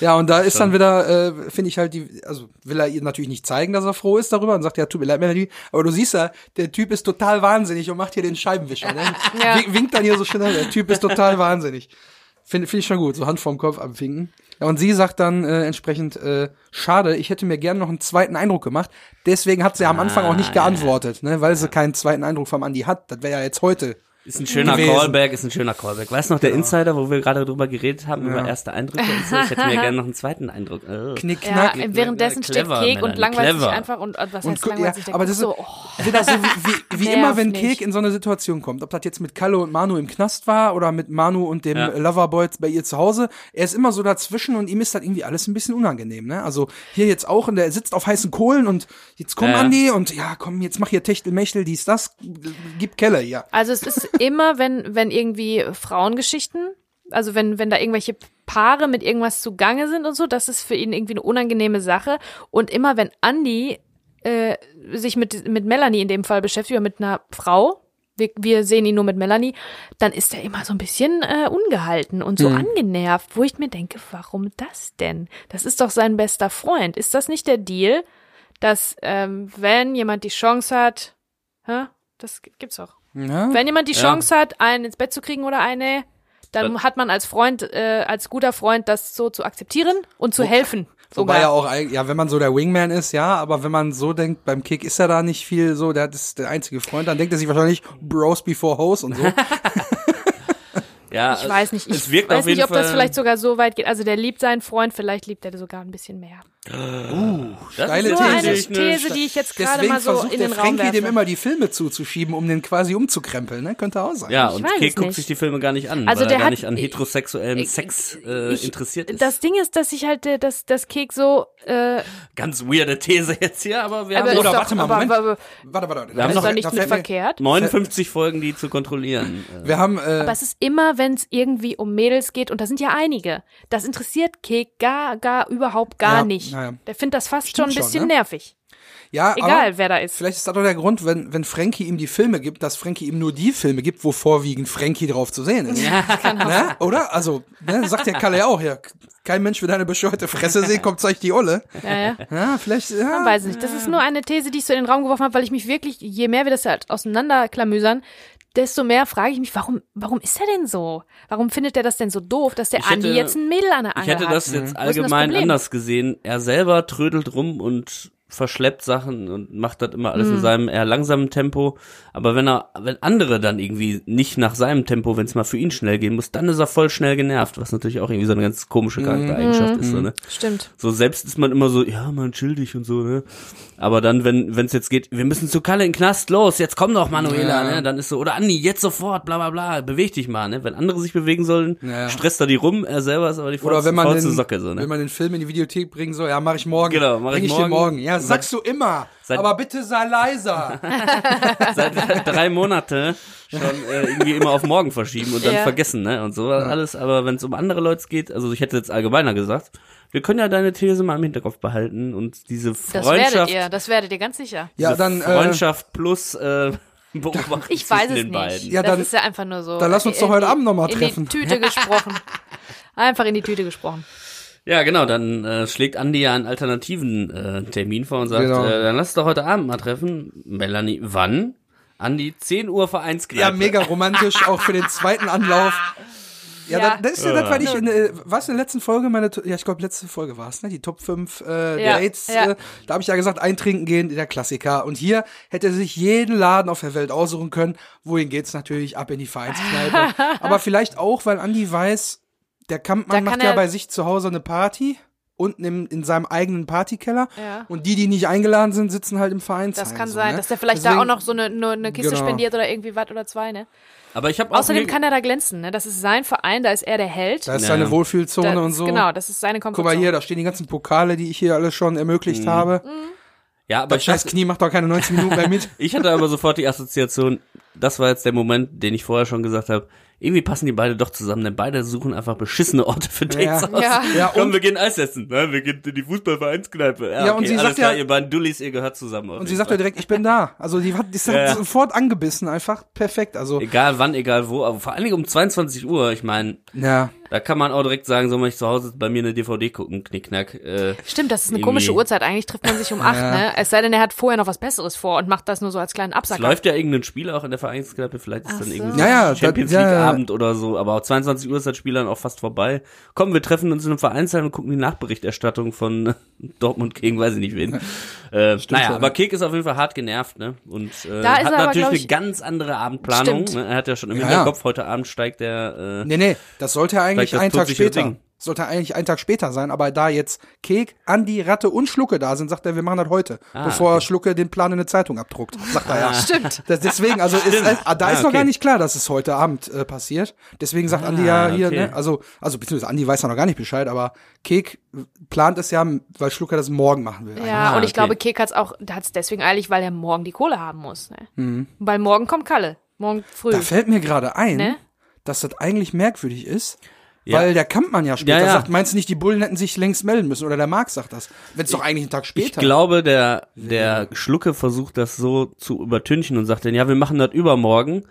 Ja, und da ist schon. Dann wieder finde ich halt, will er ihr natürlich nicht zeigen, dass er froh ist darüber und sagt, ja, tut mir leid, Melanie, aber du siehst ja, der Typ ist total wahnsinnig und macht hier den Scheibenwischer, ne? Winkt dann hier so schnell, der Typ ist total wahnsinnig. Finde ich schon gut, so Hand vorm Kopf abwinken. Ja, und sie sagt dann entsprechend, schade, ich hätte mir gerne noch einen zweiten Eindruck gemacht, deswegen hat sie am Anfang auch nicht geantwortet, ne, weil sie keinen zweiten Eindruck vom Andi hat, das wäre ja jetzt heute. Ist ein schöner Callback. Weißt du noch, der Insider, wo wir gerade drüber geredet haben, über erste Eindrücke und so, ich hätte mir gerne noch einen zweiten Eindruck. Knickknack. Ja, währenddessen steht Kek und langweilt sich einfach und was heißt langweilt sich? Aber das ist wieder so wie immer, wenn Kek in so eine Situation kommt, ob das jetzt mit Kalle und Manu im Knast war oder mit Manu und dem Loverboy bei ihr zu Hause, er ist immer so dazwischen und ihm ist das irgendwie alles ein bisschen unangenehm, ne? Also hier jetzt auch und er sitzt auf heißen Kohlen und jetzt komm Andi und jetzt mach hier Techtelmechtel, dies, das, gib Kelle, Also es ist immer, wenn irgendwie Frauengeschichten, also wenn da irgendwelche Paare mit irgendwas zugange sind und so, das ist für ihn irgendwie eine unangenehme Sache. Und immer, wenn Andi sich mit Melanie in dem Fall beschäftigt oder mit einer Frau, wir sehen ihn nur mit Melanie, dann ist er immer so ein bisschen ungehalten und so angenervt, wo ich mir denke, warum das denn? Das ist doch sein bester Freund. Ist das nicht der Deal, dass wenn jemand die Chance hat, das gibt's auch. Ja. Wenn jemand die Chance hat, einen ins Bett zu kriegen oder eine, dann hat man als Freund, als guter Freund, das so zu akzeptieren und zu helfen. Sogar. Wobei auch, wenn man so der Wingman ist, aber wenn man so denkt, beim Kek ist er da nicht viel so, der ist der einzige Freund, dann denkt er sich wahrscheinlich Bros before Hoes und so. Ich weiß nicht, ob das vielleicht sogar so weit geht. Also der liebt seinen Freund, vielleicht liebt er sogar ein bisschen mehr. Steile These, die ich jetzt gerade mal so in den Raum werfe. Deswegen versucht der Frankie dem immer die Filme zuzuschieben, um den quasi umzukrempeln, ne? Könnte auch sein. Ja, und Kek guckt sich die Filme gar nicht an, also weil er gar nicht an heterosexuellem Sex interessiert ist. Das Ding ist, dass ich halt das Kek so ganz weirde These jetzt hier, aber wir haben... Oder warte mal, Moment. Warte. Das ist doch nicht mit verkehrt. 59 Folgen, die zu kontrollieren. Wir haben... Aber es ist immer, wenn es irgendwie um Mädels geht, und da sind ja einige, das interessiert Kek überhaupt gar nicht. Naja. Der findet das fast schon ein bisschen nervig. Ja, egal, aber wer da ist. Vielleicht ist das doch der Grund, wenn Frankie ihm die Filme gibt, dass Frankie ihm nur die Filme gibt, wo vorwiegend Frankie drauf zu sehen ist. Ja, kann auch. Ne? Oder? Also, ne? Sagt der Kalle ja auch, kein Mensch will eine bescheuerte Fresse sehen, kommt zeig die Olle. Ja, vielleicht. Ja. Man weiß nicht. Das ist nur eine These, die ich so in den Raum geworfen habe, weil ich mich wirklich, je mehr wir das halt auseinanderklamüsern, desto mehr frage ich mich, warum ist er denn so? Warum findet er das denn so doof, dass der Andi jetzt ein Mädel an der Angel hat? Ich hätte das jetzt allgemein anders gesehen. Er selber trödelt rum und verschleppt Sachen und macht das immer alles in seinem eher langsamen Tempo. Aber wenn andere dann irgendwie nicht nach seinem Tempo, wenn es mal für ihn schnell gehen muss, dann ist er voll schnell genervt, was natürlich auch irgendwie so eine ganz komische Charaktereigenschaft ist. So, ne? Stimmt. So selbst ist man immer so, man chill dich und so, ne? Aber dann, wenn es jetzt geht, wir müssen zu Kalle in den Knast, los, jetzt komm doch, Manuela, ne? Dann ist so, oder Andi, jetzt sofort, bla bla bla, beweg dich mal, ne? Wenn andere sich bewegen sollen, stresst er die rum, er selber ist aber die vollste Socke, so, ne? Wenn man den Film in die Videothek bringen soll, mach ich morgen. Genau, mach ich den morgen. Ja, das sagst du immer, aber bitte sei leiser. Seit 3 Monate schon irgendwie immer auf morgen verschieben und dann vergessen, ne? Und so alles, aber wenn es um andere Leute geht, also ich hätte jetzt allgemeiner gesagt, wir können ja deine These mal im Hinterkopf behalten und diese Freundschaft. Das werdet ihr ganz sicher. Ja, dann Freundschaft plus Beobachtung ich weiß zwischen es den nicht. Beiden. Ja, das ist ja einfach nur so. Dann lass uns doch heute Abend nochmal treffen. In die Tüte gesprochen. Einfach in die Tüte gesprochen. Ja, genau, dann schlägt Andi ja einen alternativen Termin vor und sagt, genau, dann lass uns doch heute Abend mal treffen. Melanie, wann? Andi, 10 Uhr Vereinskneipe. Ja, mega romantisch, auch für den zweiten Anlauf. Ja, ja. Das ist ja das, weil ich in der letzten Folge letzte Folge war es, ne? Die Top 5 Dates. Ja. Da habe ich ja gesagt, eintrinken gehen, der Klassiker. Und hier hätte er sich jeden Laden auf der Welt aussuchen können. Wohin geht's natürlich? Ab in die Vereinskneipe. Aber vielleicht auch, weil Andi weiß, der Kampmann macht ja bei sich zu Hause eine Party. Unten in seinem eigenen Partykeller. Ja. Und die nicht eingeladen sind, sitzen halt im Vereinsheim. Das kann sein, ne? Dass der vielleicht deswegen da auch noch so eine Kiste spendiert oder irgendwie was oder zwei, ne? Aber ich hab außerdem kann er da glänzen, ne? Das ist sein Verein, da ist er der Held. Da ist seine Wohlfühlzone und so. Genau, das ist seine Komfortzone. Guck mal hier, da stehen die ganzen Pokale, die ich hier alle schon ermöglicht habe. Ja, aber das scheiß Knie macht doch keine 90 Minuten mehr mit. Ich hatte aber sofort die Assoziation, das war jetzt der Moment, den ich vorher schon gesagt habe, irgendwie passen die beide doch zusammen, denn beide suchen einfach beschissene Orte für Dates aus. Ja. Komm, wir gehen Eis essen, ne? Wir gehen in die Fußballvereinskneipe. Ja, okay, und sie sagt klar, ihr beiden Dullis, ihr gehört zusammen. Und sie sagt ja direkt, ich bin da. Also die hat sofort angebissen, einfach perfekt. Also egal wann, egal wo, aber vor allen Dingen um 22 Uhr, ich meine, da kann man auch direkt sagen, soll man nicht zu Hause bei mir eine DVD gucken, knickknack. Stimmt, das ist eine komische Uhrzeit, eigentlich trifft man sich um 8, ne? Es sei denn, er hat vorher noch was Besseres vor und macht das nur so als kleinen Absacker. Es läuft ja irgendein Spiel auch in der Vereinskneipe, vielleicht ist dann irgendwie so Champions League-Abend oder so, aber auch 22 Uhr ist das Spiel dann auch fast vorbei. Komm, wir treffen uns in einem Vereinsheim und gucken die Nachberichterstattung von Dortmund gegen, weiß ich nicht wen. Aber Kek ist auf jeden Fall hart genervt, ne? Und hat natürlich eine ganz andere Abendplanung. Stimmt. Er hat ja schon im Hinterkopf, heute Abend steigt der das sollte er eigentlich einen Tag später. Sollte eigentlich einen Tag später sein, aber da jetzt Kek, Andi, Ratte und Schlucke da sind, sagt er, wir machen das heute, bevor Schlucke den Plan in eine Zeitung abdruckt, sagt er ja. Stimmt. Deswegen, also ist noch gar nicht klar, dass es heute Abend passiert. Deswegen sagt Andi ne, also beziehungsweise Andi weiß ja noch gar nicht Bescheid, aber Kek plant es ja, weil Schlucke das morgen machen will. Ja, und ich glaube, Kek hat's deswegen eilig, weil er morgen die Kohle haben muss. Ne? Mhm. Weil morgen kommt Kalle, morgen früh. Da fällt mir gerade ein, dass das eigentlich merkwürdig ist, weil der Kampmann später sagt, meinst du nicht, die Bullen hätten sich längst melden müssen? Oder der Marc sagt das, wenn es doch eigentlich einen Tag später. Ich glaube, der Schlucke versucht das so zu übertünchen und sagt dann, ja, wir machen das übermorgen,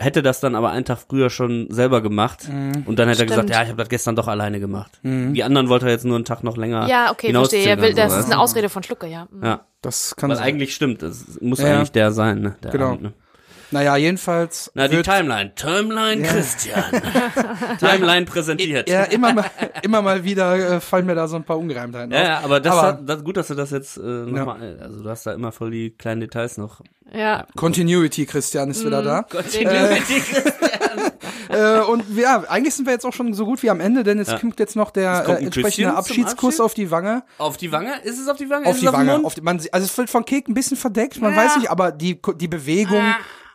hätte das dann aber einen Tag früher schon selber gemacht und dann hätte er gesagt, ja, ich habe das gestern doch alleine gemacht. Mhm. Die anderen wollte er jetzt nur einen Tag noch länger verstehe. Er will, das ist eine Ausrede von Schlucke, das kann sein. Eigentlich stimmt, das muss eigentlich der sein, ne? Der Abend, ne? Naja, jedenfalls. Die Timeline Christian. Timeline präsentiert. Ja, immer mal wieder fallen mir da so ein paar Ungereimtheiten auf. Ja, aber gut, dass du das jetzt nochmal, also du hast da immer voll die kleinen Details noch. Ja. Continuity Christian ist wieder da. Continuity Christian. Und eigentlich sind wir jetzt auch schon so gut wie am Ende, denn es kommt jetzt noch der entsprechende Abschiedskuss auf die Wange. Auf die Wange? Ist es auf die Wange? Auf die Wange. Also es wird von Kek ein bisschen verdeckt, man weiß nicht, aber die Bewegung,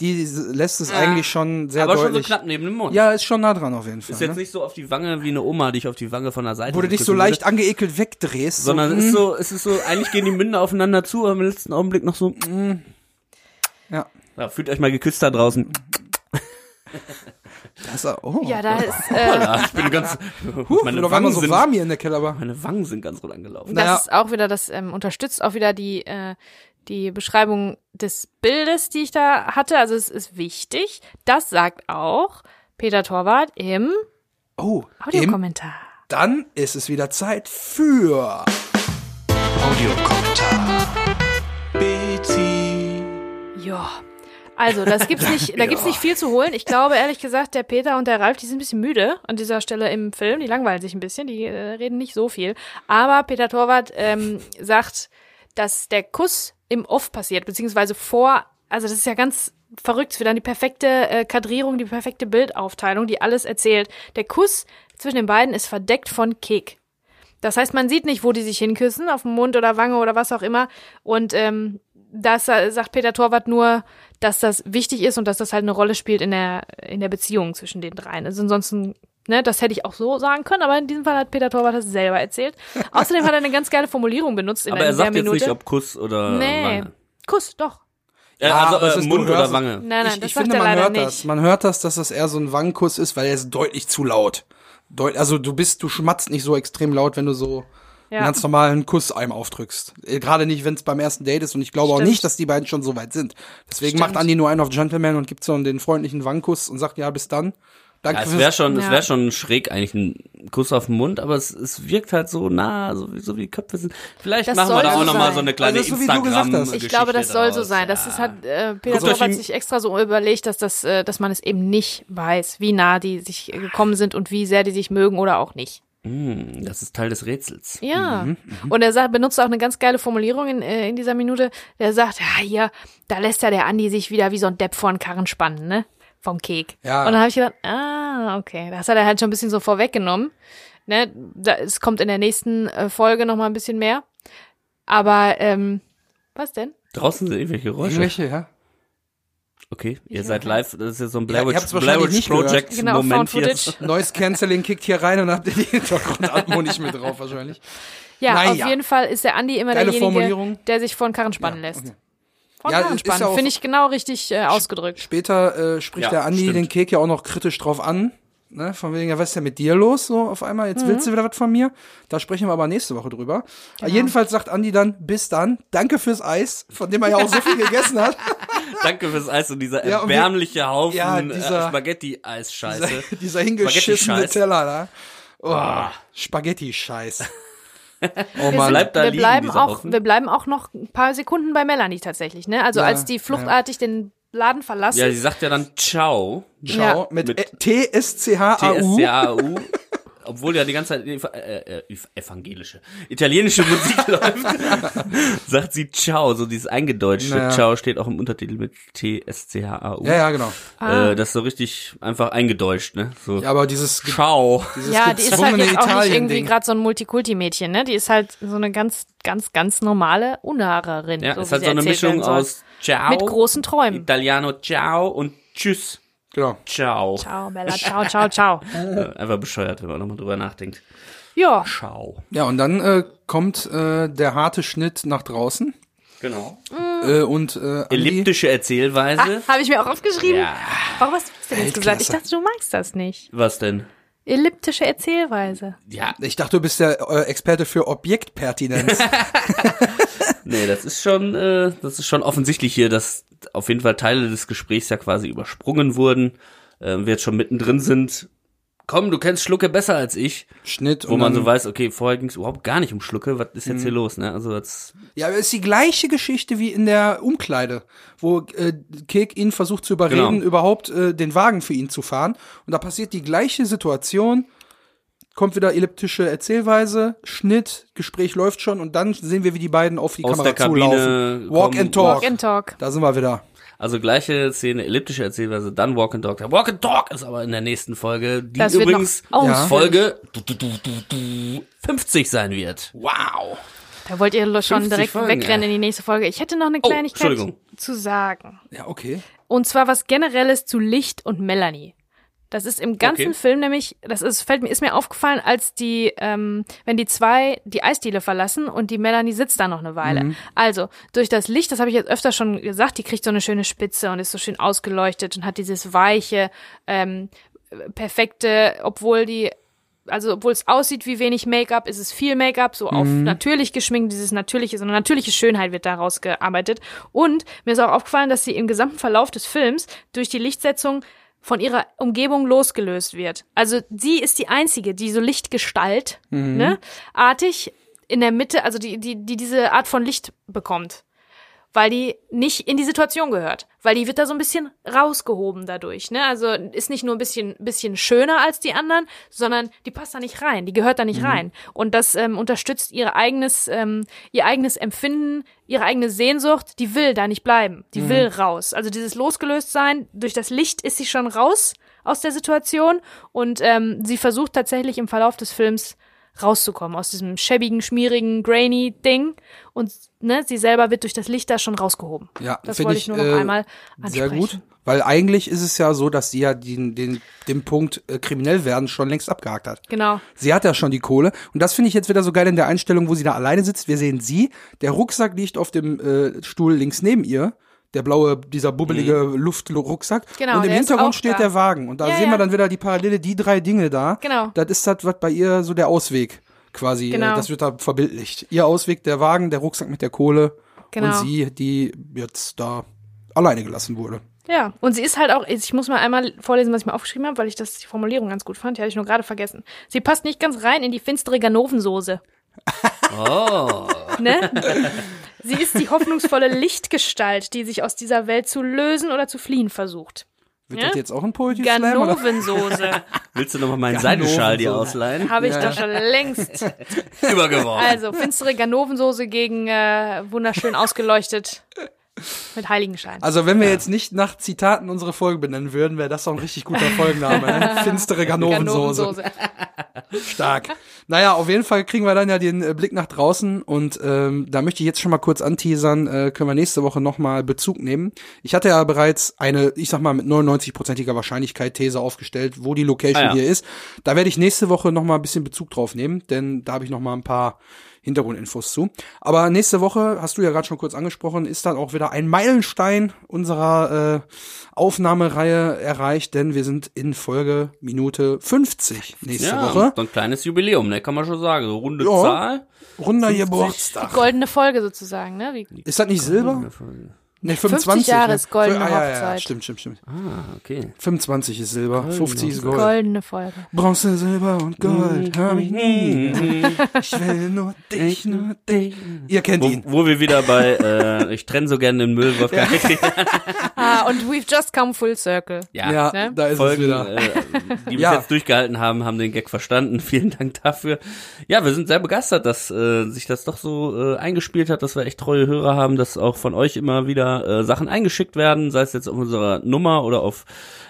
die lässt es eigentlich schon sehr deutlich. Aber schon so knapp neben dem Mund. Ja, ist schon nah dran auf jeden Fall. Ist jetzt nicht so auf die Wange wie eine Oma, die ich auf die Wange von der Seite... Wo du dich so leicht angeekelt wegdrehst. Sondern es ist so, eigentlich gehen die Münder aufeinander zu, aber im letzten Augenblick noch so... Ja. Fühlt euch mal geküsst da draußen. Ich bin ganz... meine Wangen so warm hier in der Kellerbar. Meine Wangen sind ganz rot angelaufen. Das ist auch wieder, das unterstützt auch wieder die Beschreibung des Bildes, die ich da hatte, also es ist wichtig. Das sagt auch Peter Thorwart im Audiokommentar. Dann ist es wieder Zeit für Audiokommentar. Betty. Ja. Also, da gibt's nicht viel zu holen. Ich glaube, ehrlich gesagt, der Peter und der Ralf, die sind ein bisschen müde an dieser Stelle im Film. Die langweilen sich ein bisschen, die reden nicht so viel. Aber Peter Thorwart sagt, dass der Kuss im Off passiert, beziehungsweise das ist ja ganz verrückt, wieder die perfekte Kadrierung, die perfekte Bildaufteilung, die alles erzählt. Der Kuss zwischen den beiden ist verdeckt von Kek. Das heißt, man sieht nicht, wo die sich hinküssen, auf dem Mund oder Wange oder was auch immer. Und das sagt Peter Thorwart nur, dass das wichtig ist und dass das halt eine Rolle spielt in der Beziehung zwischen den dreien. Also ansonsten... Ne, das hätte ich auch so sagen können, aber in diesem Fall hat Peter Thorwart das selber erzählt. Außerdem hat er eine ganz geile Formulierung benutzt in der Minute. Aber er sagt jetzt nicht, ob Kuss oder Wange. Kuss, doch. Also Mund oder Wange. Nein, ich finde, man hört nicht. Man hört das, dass das eher so ein Wangenkuss ist, weil er ist deutlich zu laut. Also du schmatzt nicht so extrem laut, wenn du so einen ganz normalen Kuss einem aufdrückst. Gerade nicht, wenn es beim ersten Date ist. Und ich glaube auch nicht, dass die beiden schon so weit sind. Deswegen macht Andi nur einen auf Gentleman und gibt so den freundlichen Wangenkuss und sagt, ja, bis dann. Es wäre schon schräg eigentlich, einen Kuss auf den Mund, aber es wirkt halt so nah, so wie die Köpfe sind. Vielleicht das machen wir da so auch nochmal so eine kleine Instagram-Geschichte. Ich glaube, das soll so sein. Das ist halt, Peter Thorwart sich extra so überlegt, dass man es eben nicht weiß, wie nah die sich gekommen sind und wie sehr die sich mögen oder auch nicht. Das ist Teil des Rätsels. Ja. Und er benutzt auch eine ganz geile Formulierung in dieser Minute. Der sagt, ja, hier, da lässt ja der Andi sich wieder wie so ein Depp vor den Karren spannen, ne? Vom Kek. Ja. Und dann habe ich gedacht, okay. Das hat er halt schon ein bisschen so vorweggenommen. Ne? Es kommt in der nächsten Folge nochmal ein bisschen mehr. Aber, was denn? Draußen sind irgendwelche Geräusche. Irgendwelche, ja. Okay, ihr seid live, das ist ja so ein Blair Witch Project Moment jetzt. Noise Cancelling kickt hier rein und habt ihr die Hintergrundatmo nicht mehr drauf wahrscheinlich. Ja, auf jeden Fall ist der Andi immer derjenige, der sich vor den Karren spannen lässt. Okay. Von Karrenspannen, ja, finde ich genau richtig ausgedrückt. Später spricht der Andi den Kek ja auch noch kritisch drauf an. Ne, von wegen, ja, was ist denn mit dir los so auf einmal? Jetzt willst du wieder was von mir? Da sprechen wir aber nächste Woche drüber. Genau. Jedenfalls sagt Andi dann, bis dann, danke fürs Eis, von dem er ja auch so viel gegessen hat. Danke fürs Eis und dieser erbärmliche Haufen Spaghetti-Eis-Scheiße. Dieser hingeschissene Teller da. Oh, Spaghetti-Scheiß. Oh Mann. Wir bleiben auch noch ein paar Sekunden bei Melanie tatsächlich, ne? Also als die fluchtartig den Laden verlassen. Ja, sie sagt ja dann Ciao. Ciao. Ja. Mit T-S-C-H-A-U. Obwohl ja die ganze Zeit evangelische, italienische Musik läuft, sagt sie Ciao, so dieses eingedeutschte. Naja. Ciao steht auch im Untertitel mit T-S-C-H-A-U. Ja, genau. Das ist so richtig einfach eingedeutscht, ne? So. Ja, aber dieses Ciao. Dieses die ist halt jetzt auch nicht irgendwie gerade so ein Multikulti-Mädchen, ne? Die ist halt so eine ganz, ganz, ganz normale Unaarerin. Ja, so ist halt so eine Mischung aus Ciao. Mit großen Träumen. Italiano Ciao und Tschüss. Genau. Ciao. Ciao, Bella. Ciao, ciao, ciao. Einfach bescheuert, wenn man nochmal drüber nachdenkt. Ja. Ciao. Ja, und dann kommt der harte Schnitt nach draußen. Genau. Elliptische Erzählweise. Habe ich mir auch aufgeschrieben. Ja. Warum hast du das denn jetzt gesagt? Ich dachte, du magst das nicht. Was denn? Elliptische Erzählweise. Ja, ich dachte, du bist der Experte für Objektpertinenz. Nee, das ist schon offensichtlich hier, dass auf jeden Fall Teile des Gesprächs ja quasi übersprungen wurden. Wir jetzt schon mittendrin sind. Komm, du kennst Schlucke besser als ich. Schnitt. Wo man so weiß, okay, vorher ging es überhaupt gar nicht um Schlucke. Was ist jetzt hier los? Ne? Also jetzt aber es ist die gleiche Geschichte wie in der Umkleide, wo Kek ihn versucht zu überreden, überhaupt den Wagen für ihn zu fahren. Und da passiert die gleiche Situation. Kommt wieder elliptische Erzählweise, Schnitt, Gespräch läuft schon und dann sehen wir, wie die beiden auf die Kamera zulaufen. Walk and Talk. Da sind wir wieder. Also gleiche Szene, elliptische Erzählweise, dann Walk and Talk. Der Walk and Talk ist aber in der nächsten Folge, die das übrigens Folge 50 sein wird. Wow. Da wollt ihr schon direkt wegrennen in die nächste Folge. Ich hätte noch eine Kleinigkeit zu sagen. Ja, okay. Und zwar was Generelles zu Licht und Melanie. Das ist im ganzen Film nämlich, ist mir aufgefallen, als die, wenn die zwei die Eisdiele verlassen und die Melanie sitzt da noch eine Weile. Also, durch das Licht, das habe ich jetzt öfter schon gesagt, die kriegt so eine schöne Spitze und ist so schön ausgeleuchtet und hat dieses weiche, perfekte, obwohl es aussieht wie wenig Make-up, ist es viel Make-up, so auf natürlich geschminkt, so eine natürliche Schönheit wird daraus gearbeitet. Und mir ist auch aufgefallen, dass sie im gesamten Verlauf des Films durch die Lichtsetzung von ihrer Umgebung losgelöst wird. Also sie ist die Einzige, die so Lichtgestalt artig in der Mitte, also die diese Art von Licht bekommt, weil die nicht in die Situation gehört, weil die wird da so ein bisschen rausgehoben dadurch. Ne? Also ist nicht nur ein bisschen schöner als die anderen, sondern die passt da nicht rein, die gehört da nicht rein. Und das unterstützt ihr eigenes Empfinden, ihre eigene Sehnsucht, die will da nicht bleiben, die will raus. Also dieses Losgelöstsein, durch das Licht ist sie schon raus aus der Situation und sie versucht tatsächlich im Verlauf des Films rauszukommen aus diesem schäbigen, schmierigen, grainy Ding und sie selber wird durch das Licht da schon rausgehoben. Ja, das wollte ich nur noch einmal ansprechen. Sehr gut, weil eigentlich ist es ja so, dass sie ja den Punkt kriminell werden schon längst abgehakt hat. Genau. Sie hat ja schon die Kohle und das finde ich jetzt wieder so geil in der Einstellung, wo sie da alleine sitzt. Wir sehen sie, der Rucksack liegt auf dem Stuhl links neben ihr. Der blaue, dieser bubbelige Luftrucksack. Genau, und im Hintergrund steht der Wagen. Und da sehen wir dann wieder die Parallele, die drei Dinge da. Genau. Das ist das, was bei ihr so der Ausweg quasi, das wird da verbildlicht. Ihr Ausweg, der Wagen, der Rucksack mit der Kohle und sie, die jetzt da alleine gelassen wurde. Ja, und sie ist halt auch, ich muss mal einmal vorlesen, was ich mir aufgeschrieben habe, weil ich das die Formulierung ganz gut fand, die hatte ich nur gerade vergessen. Sie passt nicht ganz rein in die finstere Ganovensoße. Oh. Ne? Sie ist die hoffnungsvolle Lichtgestalt, die sich aus dieser Welt zu lösen oder zu fliehen versucht. Wird das jetzt auch ein Poetry Slam? Ganovensoße. Willst du nochmal meinen Seidenschal dir ausleihen? Habe ich doch schon längst übergeworfen. Also, finstere Ganovensoße gegen wunderschön ausgeleuchtet mit Heiligenschein. Also, wenn wir jetzt nicht nach Zitaten unsere Folge benennen würden, wäre das doch ein richtig guter Folgenname. Ne? Finstere Ganovensoße. Stark. Naja, auf jeden Fall kriegen wir dann ja den Blick nach draußen und da möchte ich jetzt schon mal kurz anteasern, können wir nächste Woche nochmal Bezug nehmen. Ich hatte ja bereits eine, ich sag mal mit 99%iger Wahrscheinlichkeit These aufgestellt, wo die Location hier ist. Da werde ich nächste Woche nochmal ein bisschen Bezug drauf nehmen, denn da habe ich nochmal ein paar Hintergrundinfos zu. Aber nächste Woche, hast du ja gerade schon kurz angesprochen, ist dann auch wieder ein Meilenstein unserer Aufnahmereihe erreicht, denn wir sind in Folge Minute 50 nächste Woche. So ein kleines Jubiläum, ne? Kann man schon sagen. So runde Zahl. Runder Geburtstag. Die goldene Folge sozusagen, ne? Ist das nicht Silber? Ne, 25 Jahre ist goldene Hochzeit. Ja, stimmt. Ah, okay. 25 ist Silber, Gold, 50 ist Gold. Goldene Folge. Bronze, Silber und Gold, hör mich nie. Ich will nur dich. Ihr kennt ihn. Wo wir wieder bei, ich trenne so gerne den Müll, Wolfgang. Und we've just come full circle. Ja, ne? Da ist Folgen, es wieder. Die wir jetzt durchgehalten haben den Gag verstanden. Vielen Dank dafür. Ja, wir sind sehr begeistert, dass sich das doch so eingespielt hat, dass wir echt treue Hörer haben, dass auch von euch immer wieder Sachen eingeschickt werden, sei es jetzt auf unserer Nummer oder auf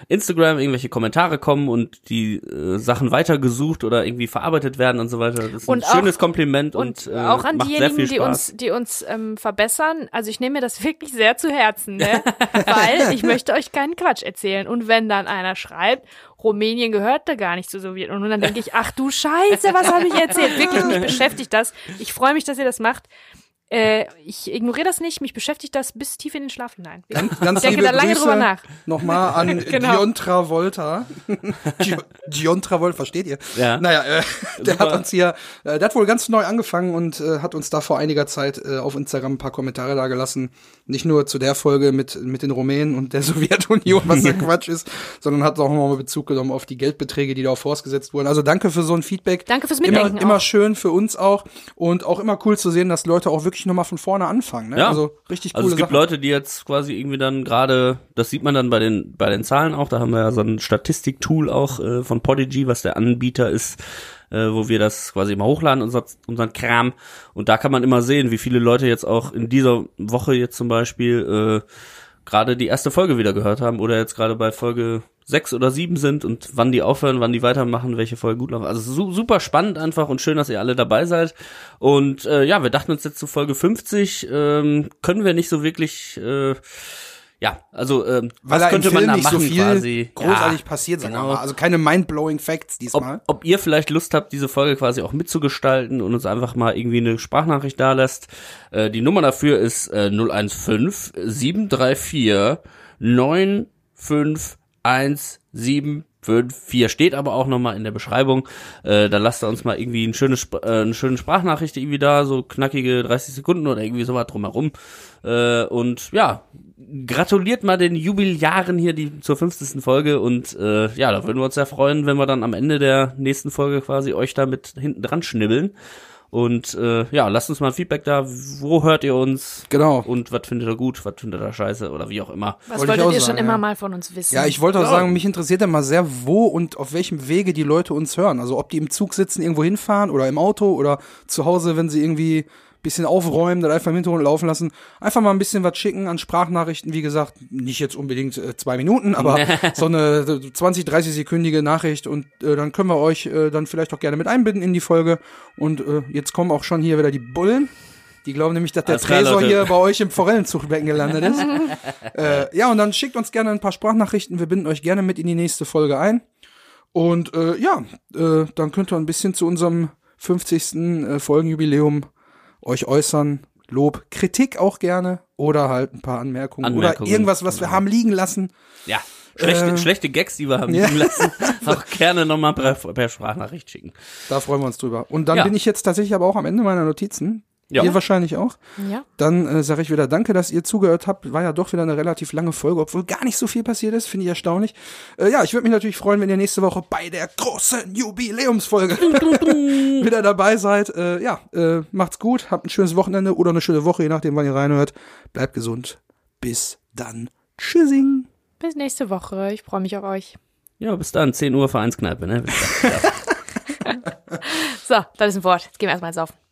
Instagram, irgendwelche Kommentare kommen und die Sachen weitergesucht oder irgendwie verarbeitet werden und so weiter. Das ist und ein schönes Kompliment und auch an diejenigen, die uns verbessern. Also ich nehme mir das wirklich sehr zu Herzen, ne? Weil ich möchte euch keinen Quatsch erzählen. Und wenn dann einer schreibt, Rumänien gehörte gar nicht zur Sowjetunion. Und dann denke ich, ach du Scheiße, was habe ich erzählt? Wirklich, mich beschäftigt das. Ich freue mich, dass ihr das macht. Ich ignoriere das nicht, mich beschäftigt das bis tief in den Schlaf hinein. Ich denke da lange drüber nach. Nochmal an John Travolta. John Travolta, versteht ihr? Ja. Naja, der hat uns hier, der hat wohl ganz neu angefangen und hat uns da vor einiger Zeit auf Instagram ein paar Kommentare da gelassen. Nicht nur zu der Folge mit den Rumänen und der Sowjetunion, was ja Quatsch ist, sondern hat auch nochmal Bezug genommen auf die Geldbeträge, die da auf Forst gesetzt wurden. Also danke für so ein Feedback. Danke fürs Mitdenken. Immer schön für uns auch und auch immer cool zu sehen, dass Leute auch wirklich nochmal von vorne anfangen, ne? Ja. Also richtig coole Sachen. Also es gibt Leute, die jetzt quasi irgendwie dann gerade, das sieht man dann bei den Zahlen auch, da haben wir ja so ein Statistiktool auch von Podigee, was der Anbieter ist, wo wir das quasi immer hochladen, unseren Kram, und da kann man immer sehen, wie viele Leute jetzt auch in dieser Woche jetzt zum Beispiel gerade die erste Folge wieder gehört haben oder jetzt gerade bei Folge 6 oder 7 sind und wann die aufhören, wann die weitermachen, welche Folgen gut laufen. Also super spannend einfach und schön, dass ihr alle dabei seid. Und wir dachten uns jetzt zu Folge 50, können wir nicht so wirklich, was könnte man da machen, so viel quasi großartig passiert, sagen wir mal. Also keine mindblowing Facts diesmal. Ob ihr vielleicht Lust habt, diese Folge quasi auch mitzugestalten und uns einfach mal irgendwie eine Sprachnachricht dalässt. Die Nummer dafür ist 015 734 95 1754, steht aber auch nochmal in der Beschreibung. Da lasst ihr uns mal irgendwie eine schöne Sprachnachricht irgendwie da, so knackige 30 Sekunden oder irgendwie sowas drumherum. Und ja, gratuliert mal den Jubiläaren hier zur 50. Folge und da würden wir uns sehr freuen, wenn wir dann am Ende der nächsten Folge quasi euch da mit hinten dran schnibbeln. Und lasst uns mal ein Feedback da, wo hört ihr uns? Genau. Und was findet ihr gut, was findet ihr scheiße oder wie auch immer. Was wolltet ihr schon immer mal von uns wissen? Ja, ich wollte auch sagen, mich interessiert ja mal sehr, wo und auf welchem Wege die Leute uns hören. Also ob die im Zug sitzen, irgendwo hinfahren oder im Auto oder zu Hause, wenn sie irgendwie bisschen aufräumen, dann einfach im Hintergrund laufen lassen. Einfach mal ein bisschen was schicken an Sprachnachrichten. Wie gesagt, nicht jetzt unbedingt 2 Minuten, aber so eine 20-, 30-sekündige Nachricht. Und dann können wir euch dann vielleicht auch gerne mit einbinden in die Folge. Und jetzt kommen auch schon hier wieder die Bullen. Die glauben nämlich, dass der Tresor hier bei euch im Forellenzuchtbecken gelandet ist. Und dann schickt uns gerne ein paar Sprachnachrichten. Wir binden euch gerne mit in die nächste Folge ein. Und dann könnt ihr ein bisschen zu unserem 50. Folgenjubiläum euch äußern, Lob, Kritik auch gerne oder halt ein paar Anmerkungen oder irgendwas, was wir haben liegen lassen. Ja, schlechte Gags, die wir haben liegen lassen, auch gerne nochmal per Sprachnachricht schicken. Da freuen wir uns drüber. Und dann bin ich jetzt tatsächlich aber auch am Ende meiner Notizen. Ja. Ihr wahrscheinlich auch. Ja. Dann sage ich wieder danke, dass ihr zugehört habt. War ja doch wieder eine relativ lange Folge, obwohl gar nicht so viel passiert ist. Finde ich erstaunlich. Ja, ich würde mich natürlich freuen, wenn ihr nächste Woche bei der großen Jubiläumsfolge wieder dabei seid. Macht's gut. Habt ein schönes Wochenende oder eine schöne Woche, je nachdem, wann ihr reinhört. Bleibt gesund. Bis dann. Tschüssing. Bis nächste Woche. Ich freue mich auf euch. Ja, bis dann. 10 Uhr Vereinskneipe, ne? So, das ist ein Wort. Jetzt gehen wir erstmal ins Saufen.